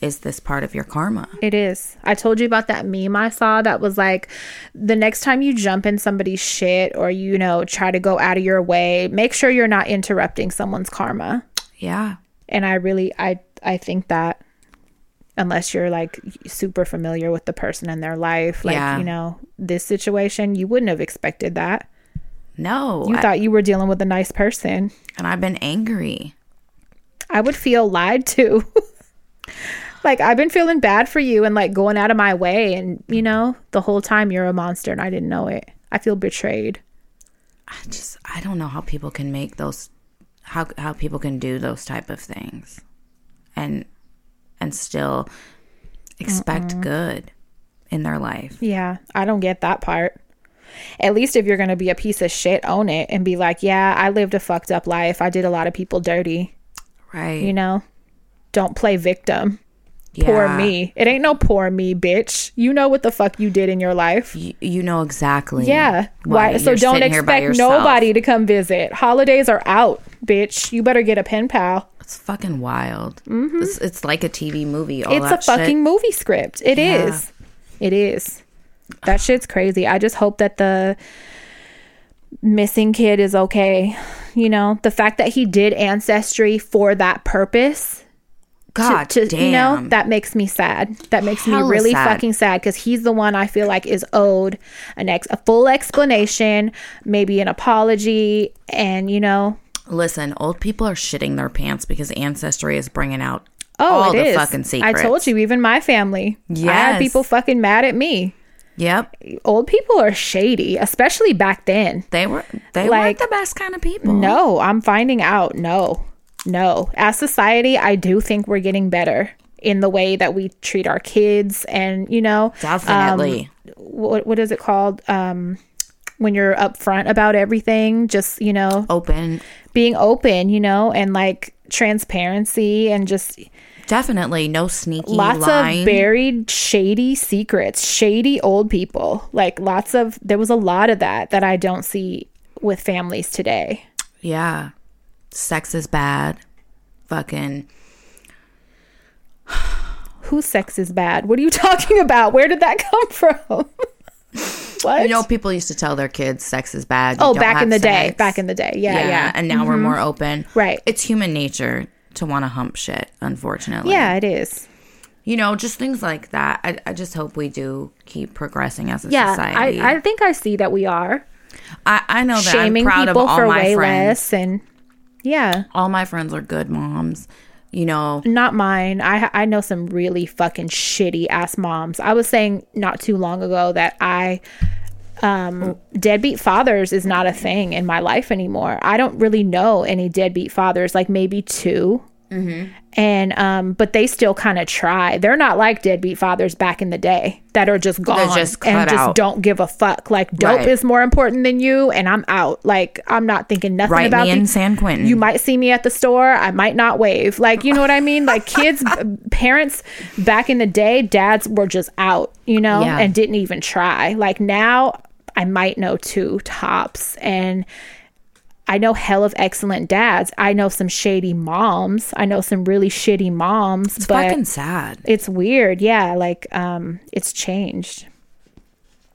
is this part of your karma? It is. I told you about that meme I saw that was like, the next time you jump in somebody's shit or, you know, try to go out of your way, make sure you're not interrupting someone's karma. Yeah. And I really, I, I think that unless you're like super familiar with the person in their life, like, yeah. you know, this situation, you wouldn't have expected that. No. You I, thought you were dealing with a nice person. And I've been angry. I would feel lied to. Like, I've been feeling bad for you and, like, going out of my way. And, you know, the whole time you're a monster and I didn't know it. I feel betrayed. I just, I don't know how people can make those, how how people can do those type of things and and still expect Mm-mm. good in their life. Yeah, I don't get that part. At least if you're going to be a piece of shit, own it and be like, yeah, I lived a fucked up life. I did a lot of people dirty. Right. You know, don't play victim. Yeah. Poor me. It ain't no poor me, bitch. You know what the fuck you did in your life. You, you know exactly. Yeah. Why? So don't expect nobody to come visit. Holidays are out, bitch. You better get a pen pal. It's fucking wild. Mm-hmm. It's, it's like a T V movie. All it's that a fucking shit. Movie script. It yeah. is. It is. That shit's crazy. I just hope that the missing kid is okay. You know, the fact that he did Ancestry for that purpose. God to, to, damn. You know, that makes me sad. That makes Hell me really sad. fucking sad because he's the one I feel like is owed an ex- a full explanation, maybe an apology, and, you know. Listen, old people are shitting their pants because Ancestry is bringing out oh, all the is. fucking secrets. I told you, even my family. Yes. I had people fucking mad at me. Yep. Old people are shady, especially back then. They, were, they like, weren't the best kind of people. No, I'm finding out. No. No. As society, I do think we're getting better in the way that we treat our kids and, you know. Definitely. Um, what What is it called? Um, when you're upfront about everything, just, you know. Open. Being open, you know, and like transparency and just. Definitely. No sneaky Lots line. Of buried shady secrets. Shady old people. Like lots of, there was a lot of that that I don't see with families today. Yeah. Sex is bad. Fucking. Whose sex is bad? What are you talking about? Where did that come from? What? You know, people used to tell their kids sex is bad. You oh, don't back have in the sex. Day. Back in the day. Yeah, yeah. yeah. And now mm-hmm. we're more open. Right. It's human nature to want to hump shit, unfortunately. Yeah, it is. You know, just things like that. I, I just hope we do keep progressing as a yeah, society. I, I think I see that we are. I, I know that Shaming I'm proud people of all for my way friends. Less and... Yeah. All my friends are good moms, you know. Not mine. I I know some really fucking shitty ass moms. I was saying not too long ago that I, um, deadbeat fathers is not a thing in my life anymore. I don't really know any deadbeat fathers, like maybe two. Mm-hmm. And, um, but they still kind of try. They're not like deadbeat fathers back in the day that are just gone just cut and out. Just don't give a fuck. Like, dope right. is more important than you, and I'm out. Like, I'm not thinking nothing right, about me in San Quentin. You might see me at the store. I might not wave. Like, you know what I mean? Like, kids, parents back in the day, dads were just out, you know, yeah. and didn't even try. Like, now I might know two tops, and I know hell of excellent dads. I know some shady moms. I know some really shitty moms. It's but fucking sad. It's weird. Yeah. Like, um, it's changed.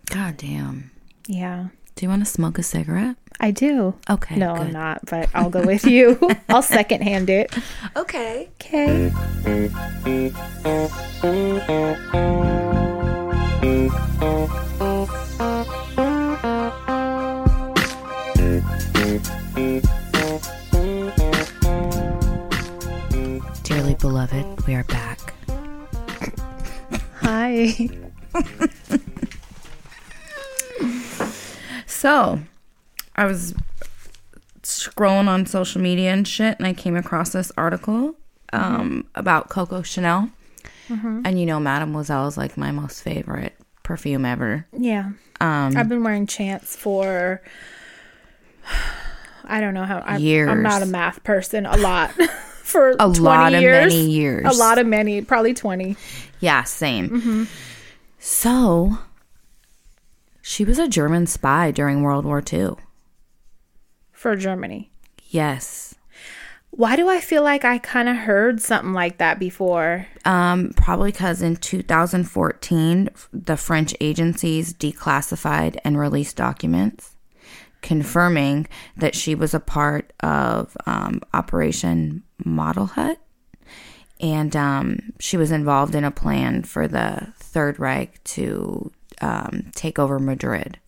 God damn. Yeah. Do you want to smoke a cigarette? I do. Okay. No, good. I'm not, but I'll go with you. I'll second hand it. Okay. Okay. Dearly beloved, we are back. Hi. So, I was scrolling on social media and shit, and I came across this article um, mm-hmm. about Coco Chanel. Mm-hmm. And, you know, Mademoiselle is, like, my most favorite perfume ever. Yeah. Um, I've been wearing Chance for, I don't know how, I'm, years. I'm not a math person, a lot. for a lot of years. many years. A lot of many, probably twenty. Yeah, same. Mm-hmm. So, she was a German spy during World War Two. For Germany. Yes. Why do I feel like I kind of heard something like that before? Um, probably because in two thousand fourteen, the French agencies declassified and released documents confirming that she was a part of um, Operation Model Hut. And um, she was involved in a plan for the Third Reich to Um, take over Madrid.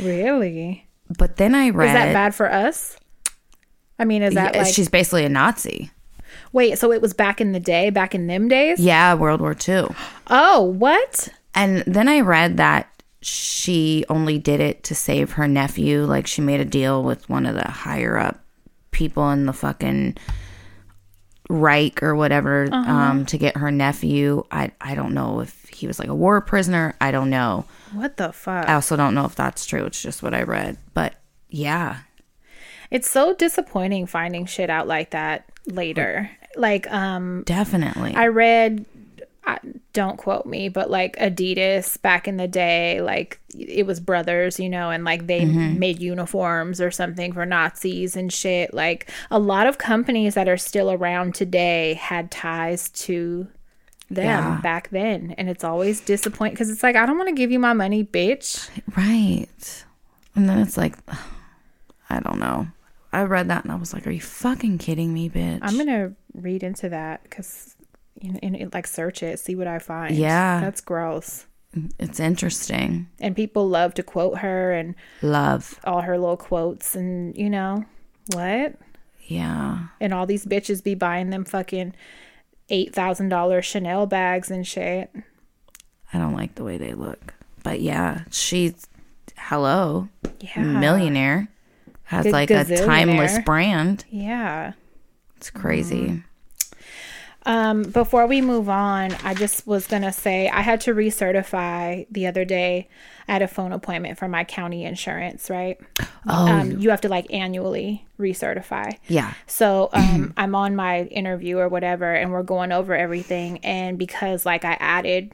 Really? But then I read... Is that bad for us? I mean, is that yeah, like... She's basically a Nazi. Wait, so it was back in the day, back in them days? Yeah, World War Two. Oh, what? And then I read that she only did it to save her nephew. Like, she made a deal with one of the higher-up people in the fucking Reich or whatever, uh-huh. um, to get her nephew. I I don't know if he was like a war prisoner. I don't know. What the fuck? I also don't know if that's true. It's just what I read. But yeah. It's so disappointing finding shit out like that later. Like, um, definitely. I read, I, don't quote me, but like Adidas back in the day, like it was brothers, you know, and like they mm-hmm. made uniforms or something for Nazis and shit. Like a lot of companies that are still around today had ties to them yeah. back then. And it's always disappointing because it's like, I don't want to give you my money, bitch. Right. And then it's like, I don't know. I read that and I was like, are you fucking kidding me, bitch? I'm going to read into that because... And, and like search it, see what I find. Yeah, that's gross. It's interesting. And people love to quote her and love all her little quotes and you know what? Yeah. And all these bitches be buying them fucking eight thousand dollar Chanel bags and shit. I don't like the way they look, but yeah, she's hello, yeah, millionaire has Good like a timeless brand. Yeah, it's crazy. Mm. Um, before we move on, I just was going to say I had to recertify the other day. I had a phone appointment for my county insurance, right? Oh. Um, you have to like annually recertify. Yeah. So um, I'm on my interview or whatever and we're going over everything. And because like I added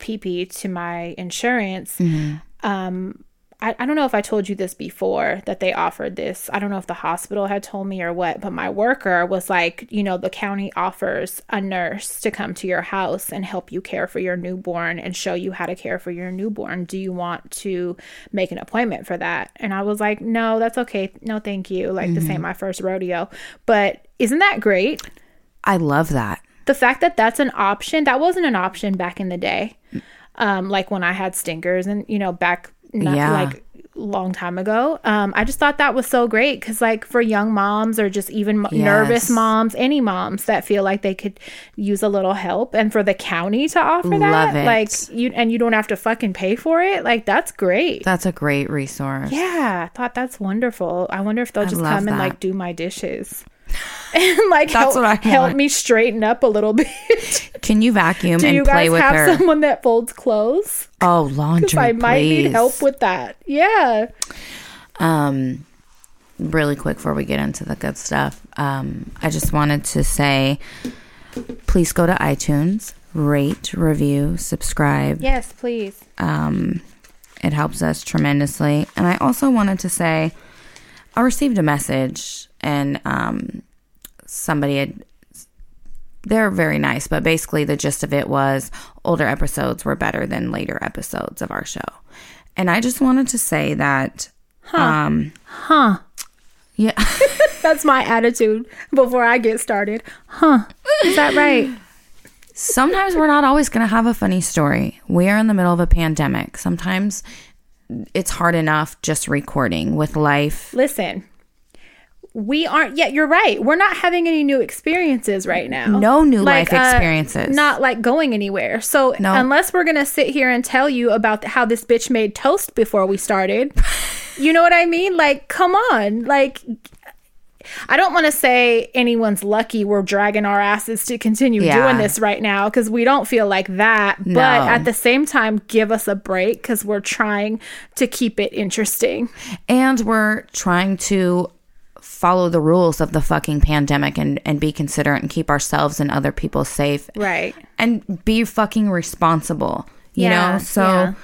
P P to my insurance, mm-hmm. um, I, I don't know if I told you this before that they offered this. I don't know if the hospital had told me or what, but my worker was like, you know, the county offers a nurse to come to your house and help you care for your newborn and show you how to care for your newborn. Do you want to make an appointment for that? And I was like, no, that's okay. No, thank you. Like mm-hmm. this ain't my first rodeo, but isn't that great? I love that. The fact that that's an option, that wasn't an option back in the day. Um, like when I had stinkers and, you know, back Not, yeah. like long time ago. Um, I just thought that was so great because like for young moms or just even yes. nervous moms, any moms that feel like they could use a little help, and for the county to offer Love that, it. like you and you don't have to fucking pay for it. Like that's great. That's a great resource. Yeah, I thought that's wonderful. I wonder if they'll just come that. and like do my dishes and like that's help, what I help me straighten up a little bit. Can you vacuum Do and you play with her? Do you guys have someone that folds clothes? Oh, laundry, please. I might please. need help with that. Yeah. Um, really quick before we get into the good stuff, um, I just wanted to say, please go to iTunes, rate, review, subscribe. Yes, please. Um, it helps us tremendously. And I also wanted to say, I received a message and um, somebody had... They're very nice, but basically the gist of it was older episodes were better than later episodes of our show. And I just wanted to say that... Huh. Um, huh. Yeah. That's my attitude before I get started. Huh. Is that right? Sometimes we're not always going to have a funny story. We are in the middle of a pandemic. Sometimes it's hard enough just recording with life. Listen, we aren't yet. You're right. We're not having any new experiences right now. No new like, life experiences. Uh, not like going anywhere. So no. Unless we're going to sit here and tell you about how this bitch made toast before we started. You know what I mean? Like, come on. Like, I don't want to say anyone's lucky we're dragging our asses to continue yeah. doing this right now, because we don't feel like that. No. But at the same time, give us a break, because we're trying to keep it interesting. And we're trying to follow the rules of the fucking pandemic and, and be considerate and keep ourselves and other people safe. Right. And be fucking responsible. You yeah, know? So... Yeah.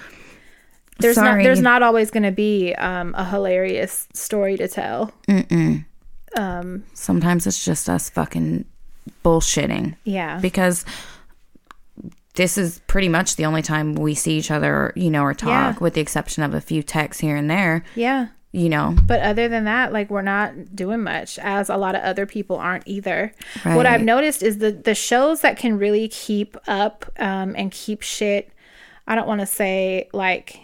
There's Sorry. not there's not always going to be um, a hilarious story to tell. Mm-mm. Um, Sometimes it's just us fucking bullshitting. Yeah. Because this is pretty much the only time we see each other, you know, or talk, yeah. with the exception of a few texts here and there. Yeah. You know. But other than that, like, we're not doing much, as a lot of other people aren't either. Right. What I've noticed is the, the shows that can really keep up um, and keep shit, I don't want to say, like...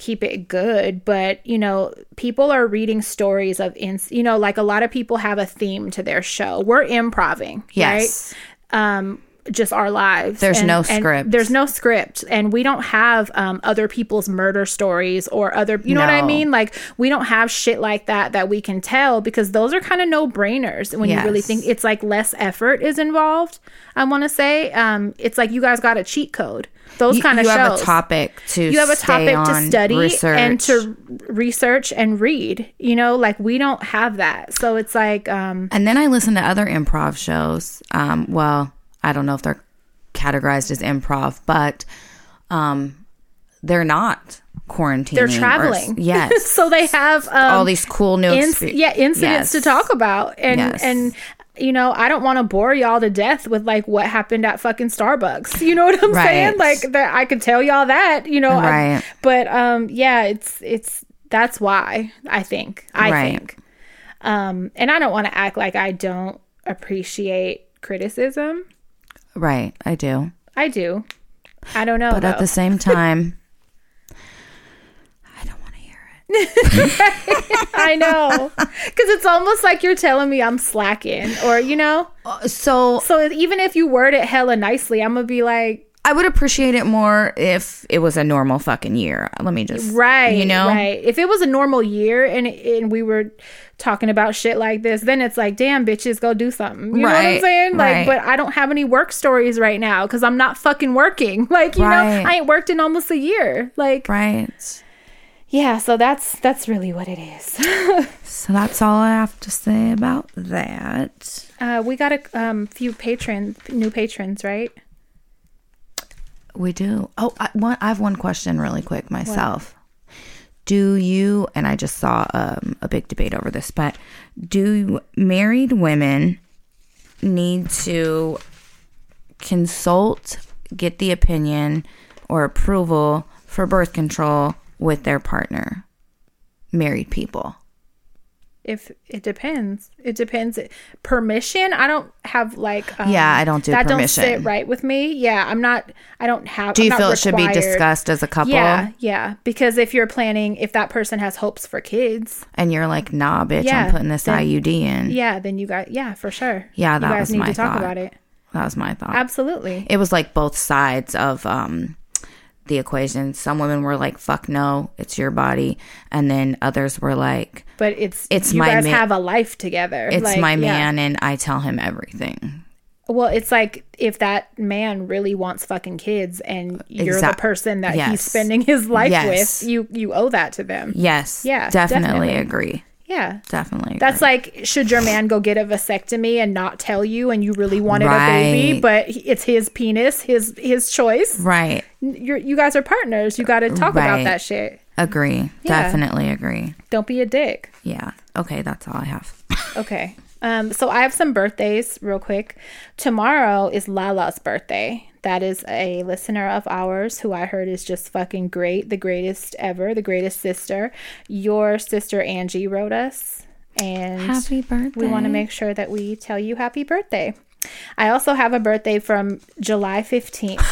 keep it good, but you know, people are reading stories of ins- you know, like a lot of people have a theme to their show. We're improvising, yes, right? Um just our lives. There's and, no script. There's no script, and we don't have um other people's murder stories or other, you know, no. what I mean? Like, we don't have shit like that that we can tell, because those are kind of no-brainers when yes. you really think. It's like less effort is involved. I want to say um it's like you guys got a cheat code. Those kind of shows. You have a topic to you have a topic to study research. and to research and read. You know, like, we don't have that, so it's like. Um, and then I listen to other improv shows. Um, well, I don't know if they're categorized as improv, but um, they're not quarantining. They're traveling, or, yes. So they have um, all these cool new in- exper- yeah incidents yes. to talk about, and yes. and. You know, I don't want to bore y'all to death with, like, what happened at fucking Starbucks. You know what I'm right. saying? Like, that I could tell y'all that, you know. Right. I, but, um, yeah, it's, it's, that's why, I think. I right. think. Um, and I don't want to act like I don't appreciate criticism. Right. I do. I do. I don't know, But though. At the same time, I don't want to hear it. I know. Because it's almost like you're telling me I'm slacking, or, you know. So so even if you word it hella nicely, I'm going to be like. I would appreciate it more if it was a normal fucking year. Let me just. Right. You know. Right. If it was a normal year and and we were talking about shit like this, then it's like, damn, bitches, go do something. You right, know what I'm saying? Like, right. But I don't have any work stories right now because I'm not fucking working. Like, you right. know, I ain't worked in almost a year. Like. Right. Yeah, so that's that's really what it is. So that's all I have to say about that. Uh, we got a um, few patron new patrons, right? We do. Oh, I, one, I have one question really quick myself. What? Do you, and I just saw um, a big debate over this, but do married women need to consult, get the opinion or approval for birth control with their partner, married people? If it depends, it depends. Permission? I don't have like. Um, yeah, I don't do that. Permission. Don't sit right with me. Yeah, I'm not. I don't have. Do you I'm feel it should be discussed as a couple? Yeah, yeah. Because if you're planning, if that person has hopes for kids, and you're like, nah, bitch, yeah, I'm putting this then, I U D in. Yeah, then you got. Yeah, for sure. Yeah, that you guys was need my to talk thought. About it. That was my thought. Absolutely. It was like both sides of. Um, the equation. Some women were like, fuck no, it's your body, and then others were like, but it's it's you my guys ma- have a life together, it's like, my man yeah. and I tell him everything. Well, it's like, if that man really wants fucking kids and you're Exa- the person that yes. he's spending his life yes. with, you you owe that to them. Yes. Yeah, definitely, definitely. agree. Yeah, definitely. Agree. That's like, should your man go get a vasectomy and not tell you, and you really wanted right. a baby, but it's his penis, his his choice. Right. You're, you guys are partners. You got to talk right. about that shit. Agree. Yeah. Definitely agree. Don't be a dick. Yeah. Okay, that's all I have. Okay. Um, so I have some birthdays real quick. Tomorrow is Lala's birthday. That is a listener of ours who I heard is just fucking great. The greatest ever. The greatest sister. Your sister Angie wrote us. And happy birthday. We want to make sure that we tell you happy birthday. I also have a birthday from July fifteenth.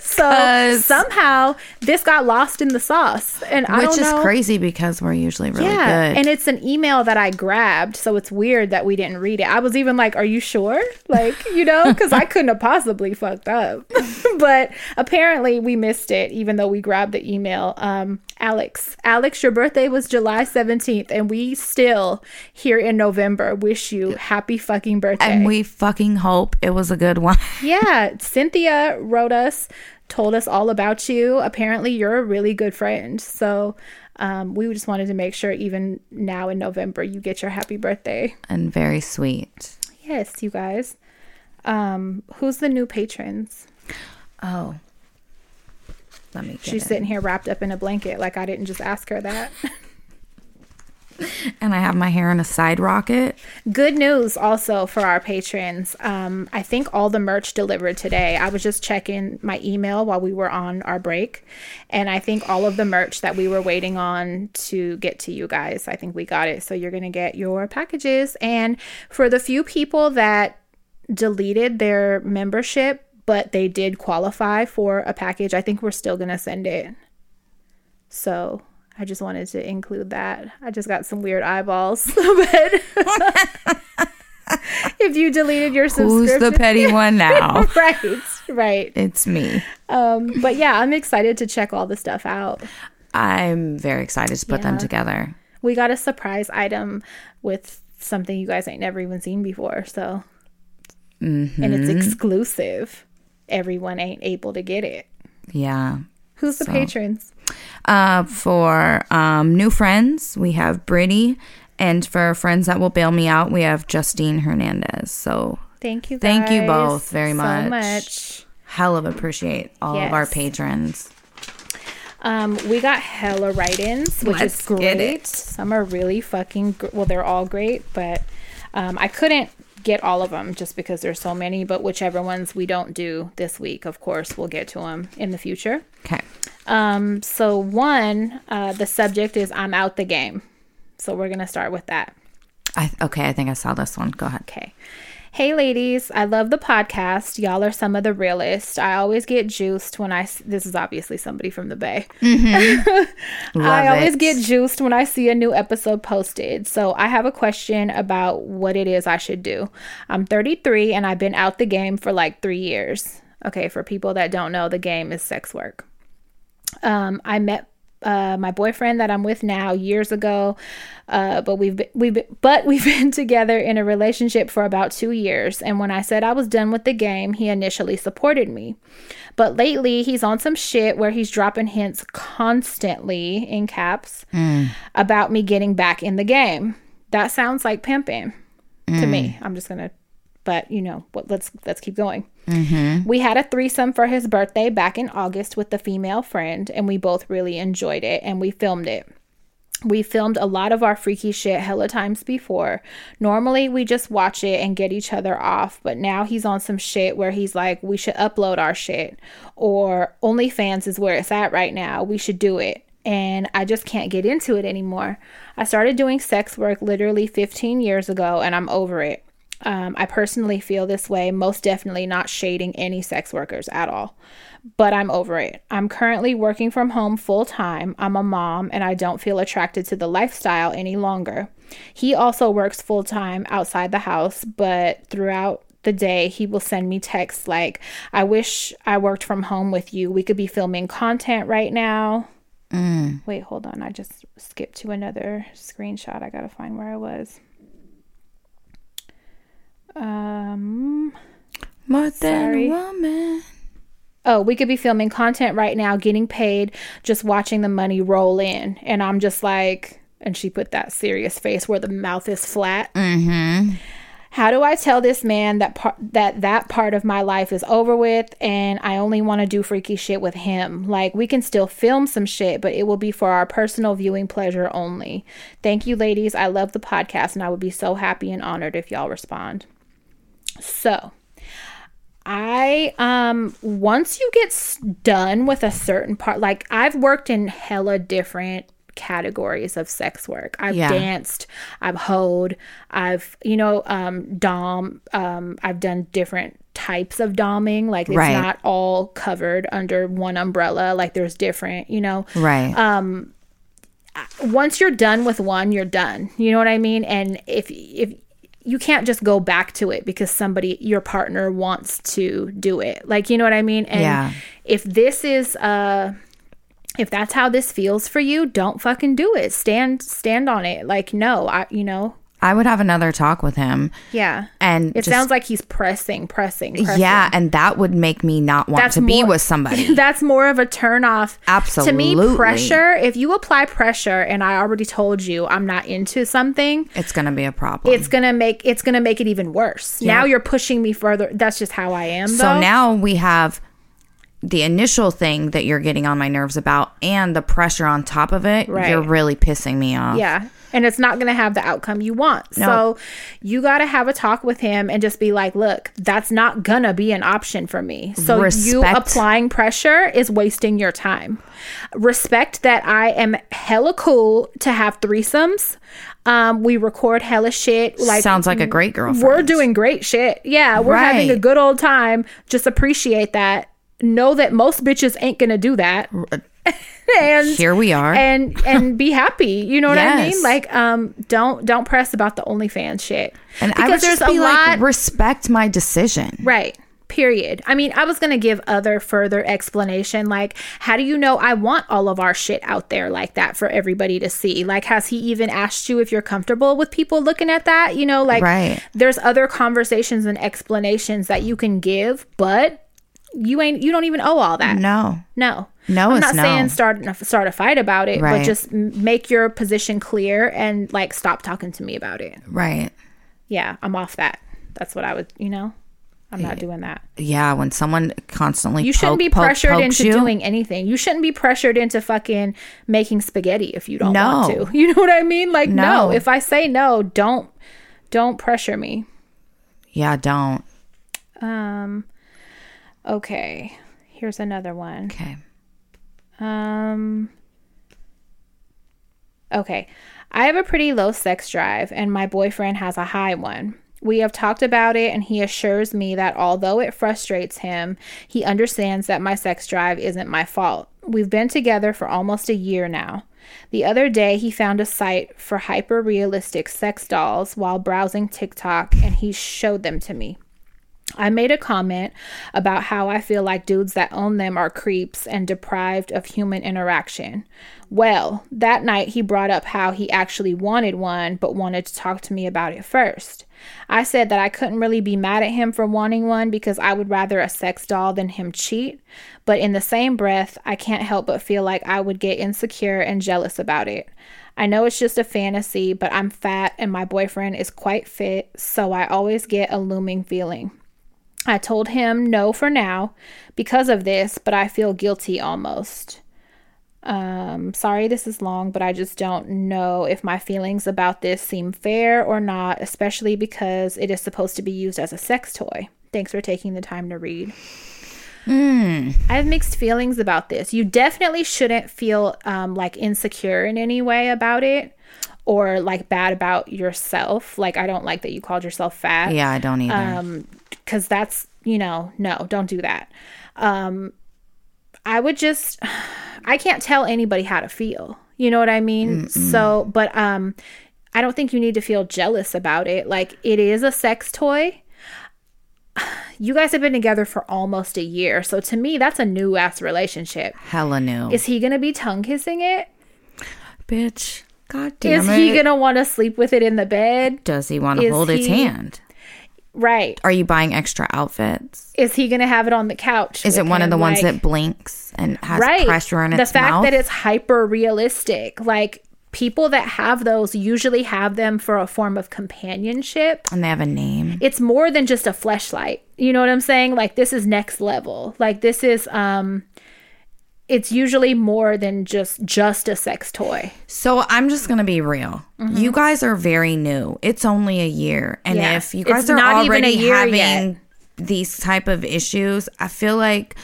So somehow this got lost in the sauce. And I Which don't know. Is crazy because we're usually really yeah, good. And it's an email that I grabbed. So it's weird that we didn't read it. I was even like, are you sure? Like, you know, because I couldn't have possibly fucked up. But apparently we missed it, even though we grabbed the email. Um, Alex, Alex, your birthday was July seventeenth. And we still here in November wish you happy fucking birthday. And we fucking hope it was a good one. Yeah. Cynthia wrote us. Told us all about you. Apparently you're a really good friend. So um, we just wanted to make sure even now in November you get your happy birthday. And very sweet. Yes, you guys. Um, who's the new patrons? Oh. Let me get She's it. Sitting here wrapped up in a blanket like I didn't just ask her that. And I have my hair in a side rocket. Good news also for our patrons. Um, I think all the merch delivered today. I was just checking my email while we were on our break. And I think all of the merch that we were waiting on to get to you guys, I think we got it. So you're going to get your packages. And for the few people that deleted their membership, but they did qualify for a package, I think we're still going to send it. So... I just wanted to include that. I just got some weird eyeballs. But if you deleted your subscription. Who's the petty one now? Right, right. It's me. Um, but yeah, I'm excited to check all the stuff out. I'm very excited to put yeah. them together. We got a surprise item with something you guys ain't never even seen before. So, mm-hmm. And it's exclusive. Everyone ain't able to get it. Yeah. Who's the so. patrons? Uh, for um, new friends, we have Brittany, and for friends that will bail me out, we have Justine Hernandez. So thank you, guys. Thank you both very much. So much. Hell of appreciate all yes. of our patrons. Um, we got hella write-ins, which Let's is great. Some are really fucking gr- well. They're all great, but um, I couldn't get all of them just because there's so many. But whichever ones we don't do this week, of course, we'll get to them in the future. Okay. Um, so one, uh, the subject is I'm out the game. So we're going to start with that. I, okay. I think I saw this one. Go ahead. Okay. Hey ladies, I love the podcast. Y'all are some of the realest. I always get juiced when I, s- this is obviously somebody from the Bay. Mm-hmm. Love I always it. get juiced when I see a new episode posted. So I have a question about what it is I should do. I'm thirty-three and I've been out the game for like three years. Okay. For people that don't know, the game is sex work. Um, I met uh, my boyfriend that I'm with now years ago, uh, but we've been, we've been, but we've been together in a relationship for about two years. And when I said I was done with the game, he initially supported me, but lately he's on some shit where he's dropping hints constantly in caps mm. about me getting back in the game. That sounds like pimping mm. to me. I'm just gonna. But, you know, what, let's let's keep going. Mm-hmm. We had a threesome for his birthday back in August with a female friend, and we both really enjoyed it, and we filmed it. We filmed a lot of our freaky shit hella times before. Normally, we just watch it and get each other off, but now he's on some shit where he's like, we should upload our shit, or OnlyFans is where it's at right now. We should do it. And I just can't get into it anymore. I started doing sex work literally fifteen years ago, and I'm over it. Um, I personally feel this way, most definitely not shading any sex workers at all, but I'm over it. I'm currently working from home full time. I'm a mom and I don't feel attracted to the lifestyle any longer. He also works full time outside the house, but throughout the day, he will send me texts like, I wish I worked from home with you. We could be filming content right now. Mm. Wait, hold on. I just skipped to another screenshot. I got to find where I was. Um, More than a woman. Oh, we could be filming content right now, getting paid, just watching the money roll in. And I'm just like, and she put that serious face where the mouth is flat. Mm-hmm. How do I tell this man that par- that that part of my life is over with and I only want to do freaky shit with him? Like, we can still film some shit, but it will be for our personal viewing pleasure only. Thank you, ladies. I love the podcast and I would be so happy and honored if y'all respond. So, I, um, once you get done with a certain part, like, I've worked in hella different categories of sex work. I've yeah. danced, I've hoed, I've, you know, um, dom, um, I've done different types of doming. Like, it's right. not all covered under one umbrella. Like, there's different, you know, right. Um, once you're done with one, you're done. You know what I mean? And if, if, you can't just go back to it because somebody, your partner, wants to do it. Like, you know what I mean? And yeah. if this is, uh, if that's how this feels for you, don't fucking do it. Stand, stand on it. Like, no, I, you know. I would have another talk with him. Yeah. And it just sounds like he's pressing, pressing, pressing. Yeah. And that would make me not want that's to more, be with somebody. That's more of a turn off. Absolutely. To me, pressure, if you apply pressure and I already told you I'm not into something, it's going to be a problem. It's going to make, it's going to make it even worse. Yeah. Now you're pushing me further. That's just how I am, so though. So now we have the initial thing that you're getting on my nerves about and the pressure on top of it. Right. You're really pissing me off. Yeah. And it's not going to have the outcome you want. No. So you got to have a talk with him and just be like, look, that's not going to be an option for me. So respect. You applying pressure is wasting your time. Respect that I am hella cool to have threesomes. Um, we record hella shit. Like, sounds like a great girlfriend. We're doing great shit. Yeah. We're right. having a good old time. Just appreciate that. Know that most bitches ain't going to do that. And here we are, and and be happy, you know what yes. I mean? Like, um don't don't press about the OnlyFans shit, and because I would there's just be a like, lot respect my decision, right? Period. I mean, I was gonna give other further explanation, like, how do you know I want all of our shit out there like that for everybody to see? Like, has he even asked you if you're comfortable with people looking at that, you know? Like, right. there's other conversations and explanations that you can give, but you ain't you don't even owe all that. No. No. No, I'm it's not no. saying start start a fight about it, right. but just make your position clear and, like, stop talking to me about it. Right. Yeah, I'm off that. That's what I would, you know. I'm not doing that. Yeah, when someone constantly you poke, shouldn't be pressured poke, into you. Doing anything. You shouldn't be pressured into fucking making spaghetti if you don't no. want to. You know what I mean? Like, no. no. If I say no, don't don't pressure me. Yeah, don't. Um. Okay. Here's another one. Okay. Um, okay. I have a pretty low sex drive and my boyfriend has a high one. We have talked about it and he assures me that although it frustrates him, he understands that my sex drive isn't my fault. We've been together for almost a year now. The other day, he found a site for hyper-realistic sex dolls while browsing TikTok and he showed them to me. I made a comment about how I feel like dudes that own them are creeps and deprived of human interaction. Well, that night he brought up how he actually wanted one, but wanted to talk to me about it first. I said that I couldn't really be mad at him for wanting one because I would rather a sex doll than him cheat. But in the same breath, I can't help but feel like I would get insecure and jealous about it. I know it's just a fantasy, but I'm fat and my boyfriend is quite fit, so I always get a looming feeling. I told him no for now because of this, but I feel guilty almost. Um, sorry this is long, but I just don't know if my feelings about this seem fair or not, especially because it is supposed to be used as a sex toy. Thanks for taking the time to read. Mm. I have mixed feelings about this. You definitely shouldn't feel um, like insecure in any way about it. Or, like, bad about yourself. Like, I don't like that you called yourself fat. Yeah, I don't either. Um, because that's, you know, no, don't do that. Um, I would just, I can't tell anybody how to feel. You know what I mean? Mm-mm. So, but um, I don't think you need to feel jealous about it. Like, it is a sex toy. You guys have been together for almost a year. So, to me, that's a new-ass relationship. Hella new. Is he going to be tongue-kissing it? Bitch. God damn Is it. He going to want to sleep with it in the bed? Does he want to hold he... its hand? Right. Are you buying extra outfits? Is he going to have it on the couch? Is it one of the like... ones that blinks and has right. pressure in the its mouth? The fact that it's hyper realistic. Like, people that have those usually have them for a form of companionship. And they have a name. It's more than just a fleshlight. You know what I'm saying? Like, this is next level. Like, this is, um, it's usually more than just, just a sex toy. So I'm just going to be real. Mm-hmm. You guys are very new. It's only a year. And yeah. if you guys it's are not already even a year having yet. These type of issues, I feel like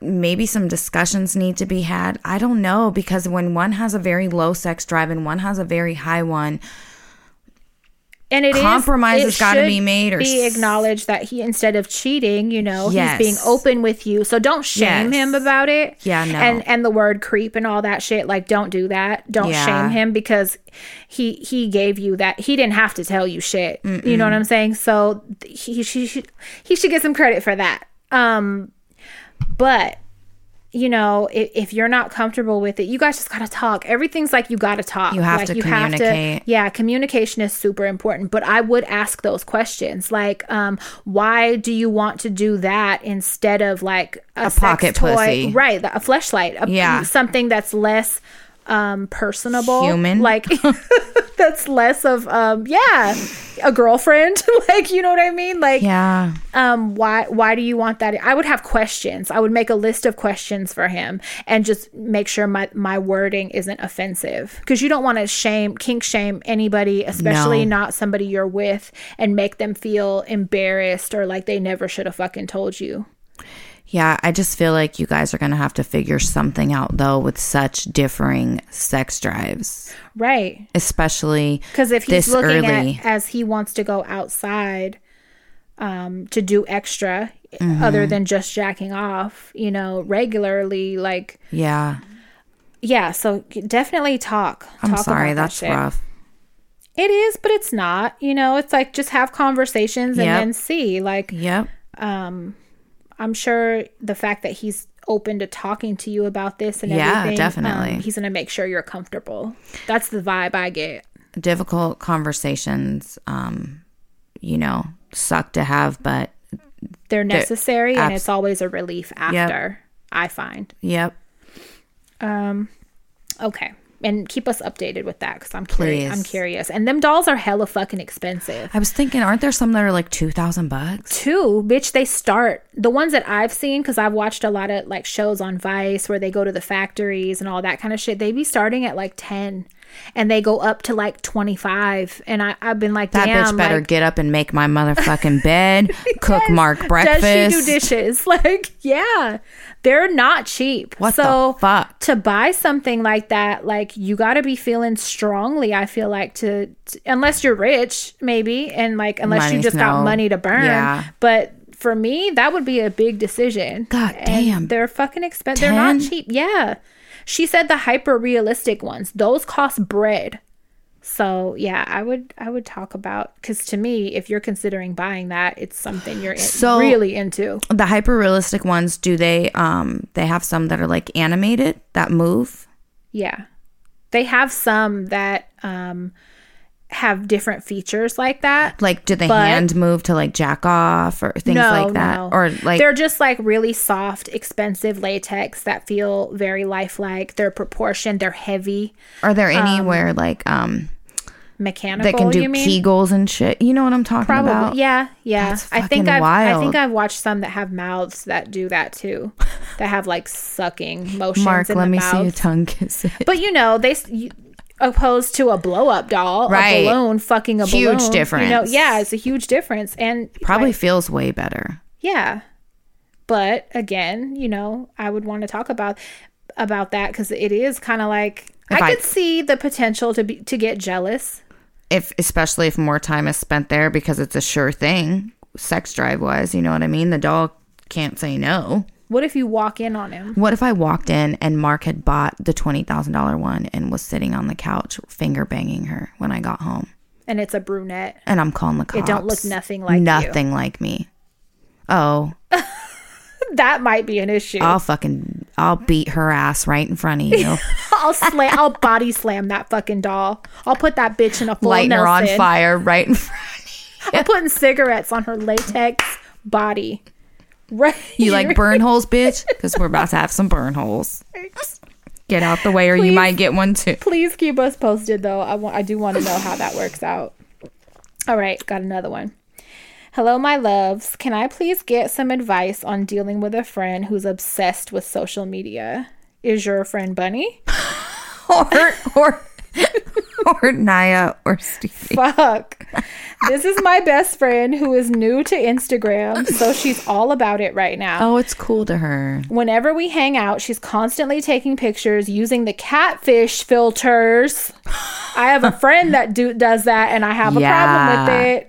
maybe some discussions need to be had. I don't know, because when one has a very low sex drive and one has a very high one, and it compromise is, it has got to be made or be acknowledged that he, instead of cheating, you know, yes. he's being open with you. So don't shame yes. him about it. Yeah, no. And and the word creep and all that shit. Like, don't do that. Don't yeah. shame him, because he he gave you that. He didn't have to tell you shit. Mm-mm. You know what I'm saying? So he she, she he should get some credit for that. Um. But, you know, if, if you're not comfortable with it, you guys just got to talk. Everything's like, you got to talk. You have like, to you communicate. Have to, yeah, communication is super important. But I would ask those questions. Like, um, why do you want to do that instead of like a, a sex pocket toy? Pussy. Right. A fleshlight. A, yeah. Something that's less um, personable. Human. Like, that's less of, um, yeah, a girlfriend. Like, you know what I mean? Like, yeah. Um, why, why do you want that? I would have questions. I would make a list of questions for him and just make sure my, my wording isn't offensive, because you don't want to shame, kink shame anybody, especially no. not somebody you're with, and make them feel embarrassed or like they never should have fucking told you. Yeah, I just feel like you guys are going to have to figure something out, though, with such differing sex drives. Right. Especially this early. Because if he's looking at as he wants to go outside um, to do extra, mm-hmm. other than just jacking off, you know, regularly, like. Yeah. Yeah, so definitely talk. I'm talk sorry, about that's that shit. Rough. It is, but it's not. You know, it's like, just have conversations and yep. then see. Like, yep. um... I'm sure the fact that he's open to talking to you about this and yeah, everything, definitely. Um, he's going to make sure you're comfortable. That's the vibe I get. Difficult conversations, um, you know, suck to have, but they're necessary, they're abs- and it's always a relief after, yep. I find. Yep. Um. Okay. And keep us updated with that, because I'm curious. Please. I'm curious. And them dolls are hella fucking expensive. I was thinking, aren't there some that are like two thousand bucks? Two, bitch, they start. The ones that I've seen, because I've watched a lot of like shows on Vice where they go to the factories and all that kind of shit. They be starting at like ten and they go up to like twenty-five. And I, I've been like, that damn. That bitch better like, get up and make my motherfucking bed, cook yes. Mark breakfast. Does she do dishes? Like, yeah. They're not cheap. What so the fuck? To buy something like that, like, you got to be feeling strongly, I feel like, to, to unless you're rich, maybe, and like, unless Money's you just no. got money to burn. Yeah. But for me, that would be a big decision. God and damn. They're fucking expensive. They're not cheap. Yeah. She said the hyper realistic ones, those cost bread. So yeah, I would I would talk about, because to me, if you're considering buying that, it's something you're in, so really into. The hyper realistic ones, do they um they have some that are like animated that move? Yeah, they have some that um have different features like that. Like, do the but, hand move to like jack off or things no, like that? No. Or like, they're just like really soft, expensive latex that feel very lifelike. They're proportioned. They're heavy. Are there um, anywhere like um mechanical? They can do you mean? Kegels and shit. You know what I'm talking Probably, about? Yeah, yeah. That's fucking I think I've, wild. I think I've watched some that have mouths that do that too. That have like sucking motions. Mark, in let the me mouth. See your tongue kiss it. But you know they. You, opposed to a blow-up doll, right. a balloon, fucking a huge balloon. Huge difference. You know, yeah, it's a huge difference. And probably like, feels way better. Yeah. But again, you know, I would want to talk about about that, because it is kind of like, I, I could see the potential to be to get jealous. If Especially if more time is spent there, because it's a sure thing, sex drive-wise, you know what I mean? The doll can't say no. What if you walk in on him? What if I walked in and Mark had bought the twenty thousand dollars one and was sitting on the couch finger banging her when I got home? And it's a brunette. And I'm calling the cops. It don't look nothing like nothing you. Nothing like me. Oh. That might be an issue. I'll fucking, I'll beat her ass right in front of you. I'll slam, I'll body slam that fucking doll. I'll put that bitch in a full Lighting Nelson. Lighting her on fire right in front of you. I'm putting cigarettes on her latex body. Right. You like burn holes, bitch? Because we're about to have some burn holes. get out the way, or please, you might get one too. Please keep us posted, though. I want. I do want to know how that works out. All right, got another one. Hello, my loves. Can I please get some advice on dealing with a friend who's obsessed with social media? Is your friend Bunny? or or or Naya or Stevie. Fuck. This is my best friend who is new to Instagram, so she's all about it right now. Oh, it's cool to her. Whenever we hang out, she's constantly taking pictures using the catfish filters. I have a friend that do- does that, and I have a yeah. problem with it.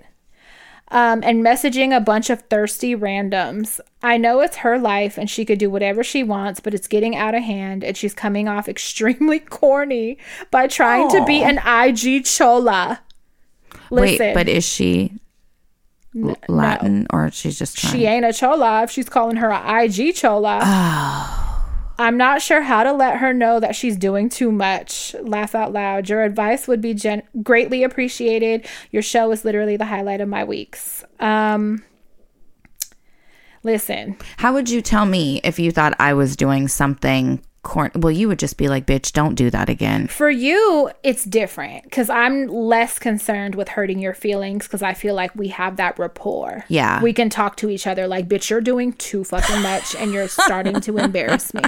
Um, and messaging a bunch of thirsty randoms. I know it's her life and she could do whatever she wants, but it's getting out of hand and she's coming off extremely corny by trying Aww. to be an I G chola. Listen, wait, but is she l- Latin no. or she's just trying? She ain't a chola if she's calling her an I G chola. Oh. I'm not sure how to let her know that she's doing too much. Laugh out loud. Your advice would be gen- greatly appreciated. Your show is literally the highlight of my weeks. Um... Listen. How would you tell me if you thought I was doing something corn? Well, you would just be like, bitch, don't do that again. For you, it's different because I'm less concerned with hurting your feelings because I feel like we have that rapport. Yeah. We can talk to each other like, bitch, you're doing too fucking much and you're starting to embarrass me.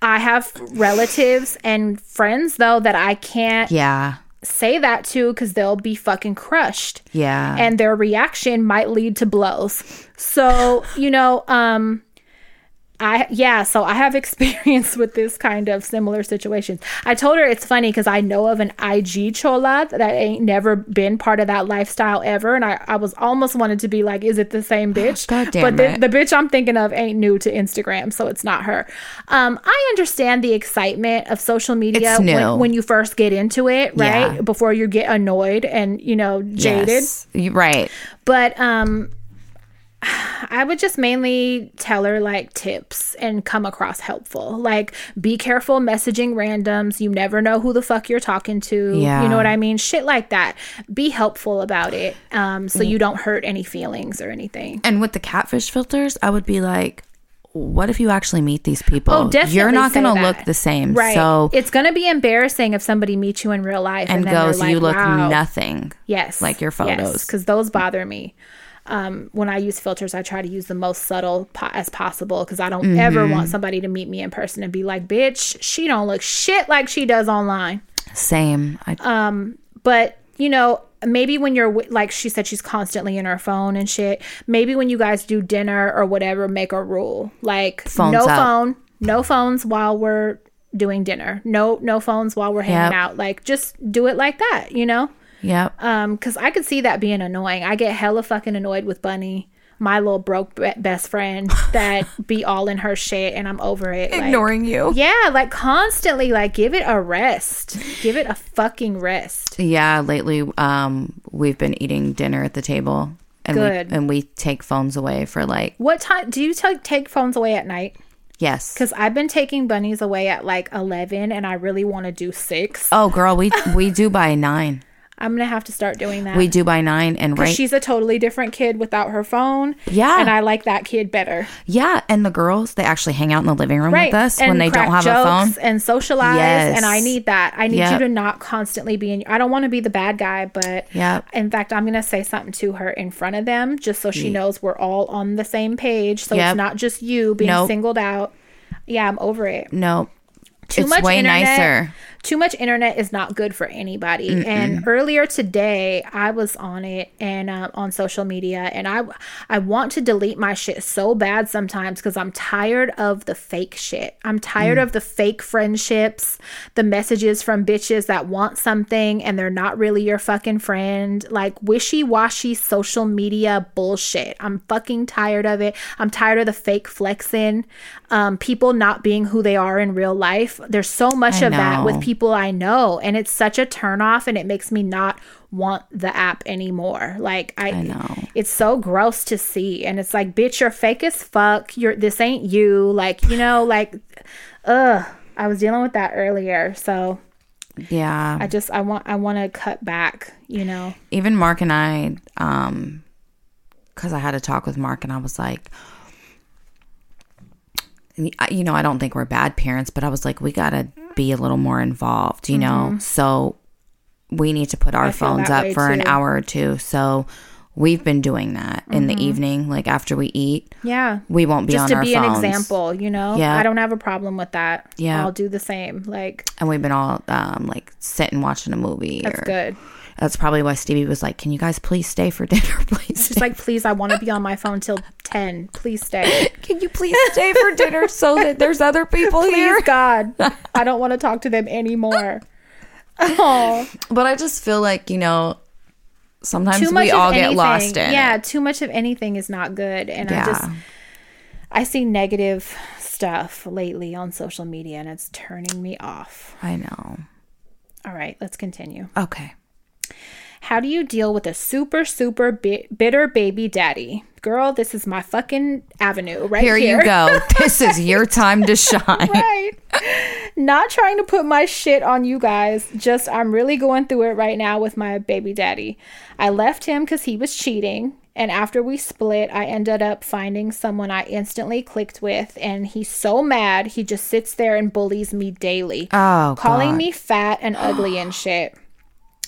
I have relatives and friends, though, that I can't. Yeah. say that too because they'll be fucking crushed, yeah and their reaction might lead to blows. So you know um I yeah so I have experience with this kind of similar situations. I told her it's funny because I know of an I G chola that ain't never been part of that lifestyle ever, and I, I was almost wanted to be like, is it the same bitch? God damn but the, the bitch I'm thinking of ain't new to Instagram, so it's not her. um I understand the excitement of social media when, when you first get into it, right? yeah. Before you get annoyed and you know jaded, yes. right? But um I would just mainly tell her like tips and come across helpful. Like, be careful messaging randoms. You never know who the fuck you're talking to. Yeah. You know what I mean? Shit like that. Be helpful about it um, so you don't hurt any feelings or anything. And with the catfish filters, I would be like, what if you actually meet these people? Oh, definitely. You're not going to look the same. Right. So it's going to be embarrassing if somebody meets you in real life and, and then goes, like, you look wow. nothing. Yes. Like your photos. Yes, because those bother me. Um, when I use filters, I try to use the most subtle po- as possible because I don't mm-hmm. ever want somebody to meet me in person and be like, bitch, she don't look shit like she does online. Same. I- um, but, you know, maybe when you're w- like she said, she's constantly in her phone and shit. Maybe when you guys do dinner or whatever, make a rule. Like, Phones no up. phone, no phones while we're doing dinner. No, no phones while we're hanging yep. out. Like, just do it like that, you know? Yeah. Um, because I could see that being annoying. I get hella fucking annoyed with Bunny, my little broke b- best friend that be all in her shit, and I'm over it. Ignoring like, you. Yeah, like constantly, like give it a rest. Give it a fucking rest. Yeah, lately um, we've been eating dinner at the table. And Good. We, and we take phones away for like. What time? Do you t- take phones away at night? Yes. Because I've been taking Bunnies away at like eleven, and I really want to do six. Oh, girl, we we do by nine. I'm going to have to start doing that. We do by nine and right. She's a totally different kid without her phone. Yeah. And I like that kid better. Yeah. And the girls, they actually hang out in the living room right. with us and when they don't have jokes a phone. And socialize. Yes. And I need that. I need yep. you to not constantly be in. I don't want to be the bad guy, but yep. in fact, I'm going to say something to her in front of them just so she knows we're all on the same page. So yep. it's not just you being nope. singled out. Yeah. I'm over it. Nope. Too it's much way internet, nicer. Too much internet is not good for anybody. Mm-mm. And earlier today, I was on it and uh, on social media, and I I want to delete my shit so bad sometimes because I'm tired of the fake shit. I'm tired mm. of the fake friendships, the messages from bitches that want something and they're not really your fucking friend. Like wishy-washy social media bullshit. I'm fucking tired of it. I'm tired of the fake flexing, um, people not being who they are in real life. There's so much I of know. that with people I know, and it's such a turnoff, and it makes me not want the app anymore. Like I, I know it's so gross to see, and it's like, bitch, you're fake as fuck. You're this ain't you. Like you know, like, ugh. I was dealing with that earlier, so yeah. I just I want I want to cut back. You know, even Mark and I, um, because I had a talk with Mark, and I was like, you know, I don't think we're bad parents, but I was like, we got to be a little more involved, you mm-hmm. know? So we need to put our I phones up for too. an hour or two. So we've been doing that mm-hmm. in the evening, like after we eat. Yeah. We won't be Just on our phones. Just to be an example, you know? Yeah. I don't have a problem with that. Yeah. I'll do the same. Like. And we've been all um, like sitting watching a movie. That's or, good. That's probably why Stevie was like, can you guys please stay for dinner? Please. She's like, please, I want to be on my phone till ten. Please stay. Can you please stay for dinner so that there's other people please, here? Please, God. I don't want to talk to them anymore. Oh. But I just feel like, you know, sometimes too we all anything, get lost in Yeah, it. Too much of anything is not good. And yeah. I just, I see negative stuff lately on social media and it's turning me off. I know. All right, let's continue. Okay. How do you deal with a super, super bi- bitter baby daddy? Girl, this is my fucking avenue right here. Here you go. This is your time to shine. Right. Not trying to put my shit on you guys. Just I'm really going through it right now with my baby daddy. I left him because he was cheating. And after we split, I ended up finding someone I instantly clicked with. And he's so mad. He just sits there and bullies me daily. Oh, calling God. me fat and ugly and shit.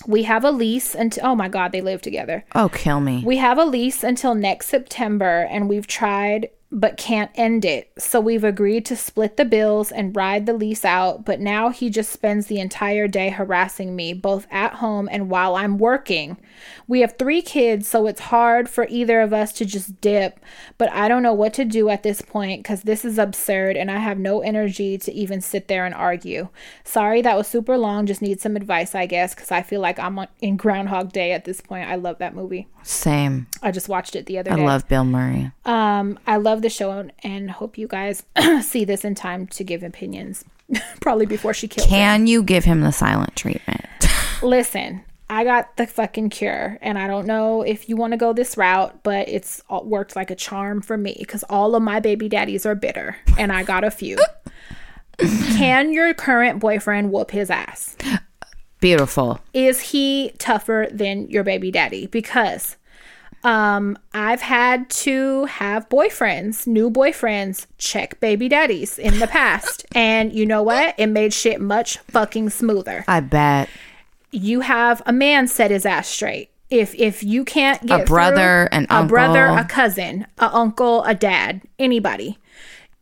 We have a lease until, oh my God, they live together. Oh, kill me. We have a lease until next September, and we've tried but can't end it. So we've agreed to split the bills and ride the lease out. But now he just spends the entire day harassing me, both at home and while I'm working. We have three kids, so it's hard for either of us to just dip. But I don't know what to do at this point because this is absurd and I have no energy to even sit there and argue. Sorry, that was super long. Just need some advice, I guess, because I feel like I'm on, in Groundhog Day at this point. I love that movie. Same. I just watched it the other I day. I love Bill Murray. Um, I love the show and hope you guys see this in time to give opinions probably before she kills Can him. You give him the silent treatment? Listen, I got the fucking cure and I don't know if you want to go this route, but it's worked like a charm for me because all of my baby daddies are bitter and I got a few. Can your current boyfriend whoop his ass? Beautiful. Is he tougher than your baby daddy? Because Um, I've had to have boyfriends, new boyfriends, check baby daddies in the past. And you know what? It made shit much fucking smoother. I bet. You have a man set his ass straight. If if you can't get a brother, through, an a uncle, brother, a cousin, a uncle, a dad, anybody,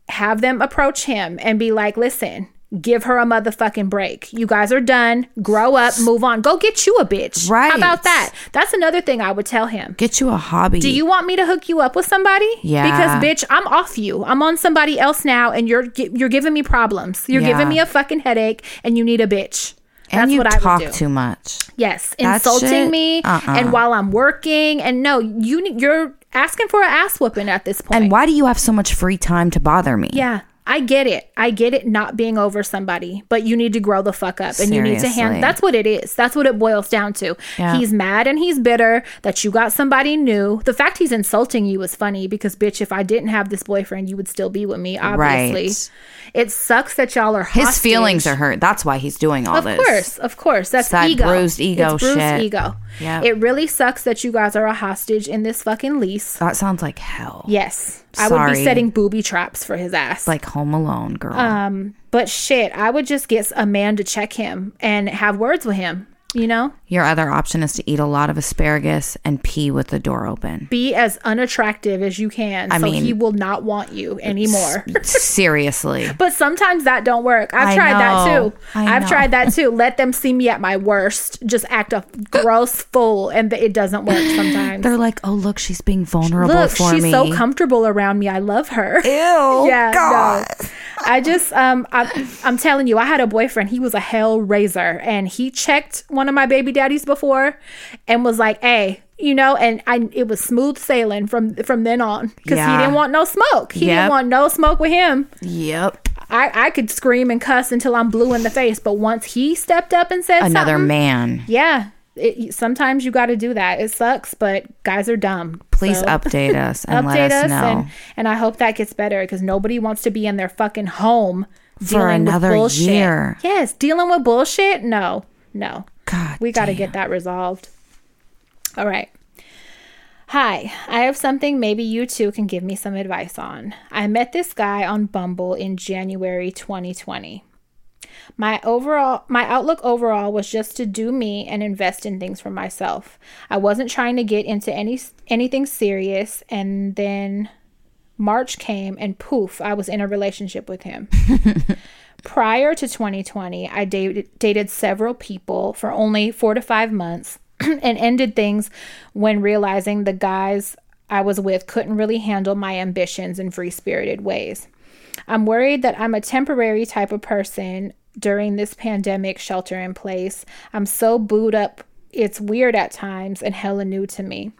have them approach him and be like, listen, give her a motherfucking break. You guys are done. Grow up. Move on. Go get you a bitch. Right. How about that? That's another thing I would tell him. Get you a hobby. Do you want me to hook you up with somebody? Yeah. Because, bitch, I'm off you. I'm on somebody else now, and you're you're giving me problems. You're yeah. giving me a fucking headache, and you need a bitch. That's and you what talk I would do. Too much. Yes. That insulting shit? me, uh-uh. and while I'm working, and no, you you're asking for an ass whooping at this point. And why do you have so much free time to bother me? Yeah. I get it. I get it not being over somebody, but you need to grow the fuck up and Seriously. you need to handle. That's what it is. That's what it boils down to. Yeah. He's mad and he's bitter that you got somebody new. The fact he's insulting you is funny because, bitch, if I didn't have this boyfriend, you would still be with me, obviously. Right. It sucks that y'all are hostage. His feelings are hurt. That's why he's doing all of this. Of course. Of course. That's that ego. bruised ego it's bruised shit. ego. Yep. It really sucks that you guys are a hostage in this fucking lease. That sounds like hell. Yes. Sorry. I would be setting booby traps for his ass. Like Home Alone, girl. Um, but shit, I would just get a man to check him and have words with him, you know? Your other option is to eat a lot of asparagus and pee with the door open. Be as unattractive as you can I so mean, he will not want you anymore. S- seriously. But sometimes that don't work. I've I tried know. that too. I I've know. tried that too. Let them see me at my worst. Just act a gross fool and it doesn't work sometimes. They're like, oh, look, she's being vulnerable look, for she's me. She's so comfortable around me. I love her. Ew. Yeah, God. No. I just, um, I, I'm telling you, I had a boyfriend. He was a hell raiser and he checked one of my baby daddies before and was like, hey, you know, and I it was smooth sailing from from then on because yeah. he didn't want no smoke. He yep. didn't want no smoke with him. Yep. I, I could scream and cuss until I'm blue in the face. But once he stepped up and said Another something, man. Yeah. It, sometimes you got to do that. It sucks, but guys are dumb. Please so. update us and update let us, us know. And, and I hope that gets better because nobody wants to be in their fucking home for another with bullshit. year. Yes. Dealing with bullshit. No, no. God we got to get that resolved. All right. Hi, I have something maybe you two can give me some advice on. I met this guy on Bumble in January twenty twenty. My overall, my outlook overall was just to do me and invest in things for myself. I wasn't trying to get into any anything serious, and then March came and poof, I was in a relationship with him. Prior to twenty twenty, I dated, dated several people for only four to five months and ended things when realizing the guys I was with couldn't really handle my ambitions in free-spirited ways. I'm worried that I'm a temporary type of person during this pandemic shelter in place. I'm so booed up, it's weird at times and hella new to me.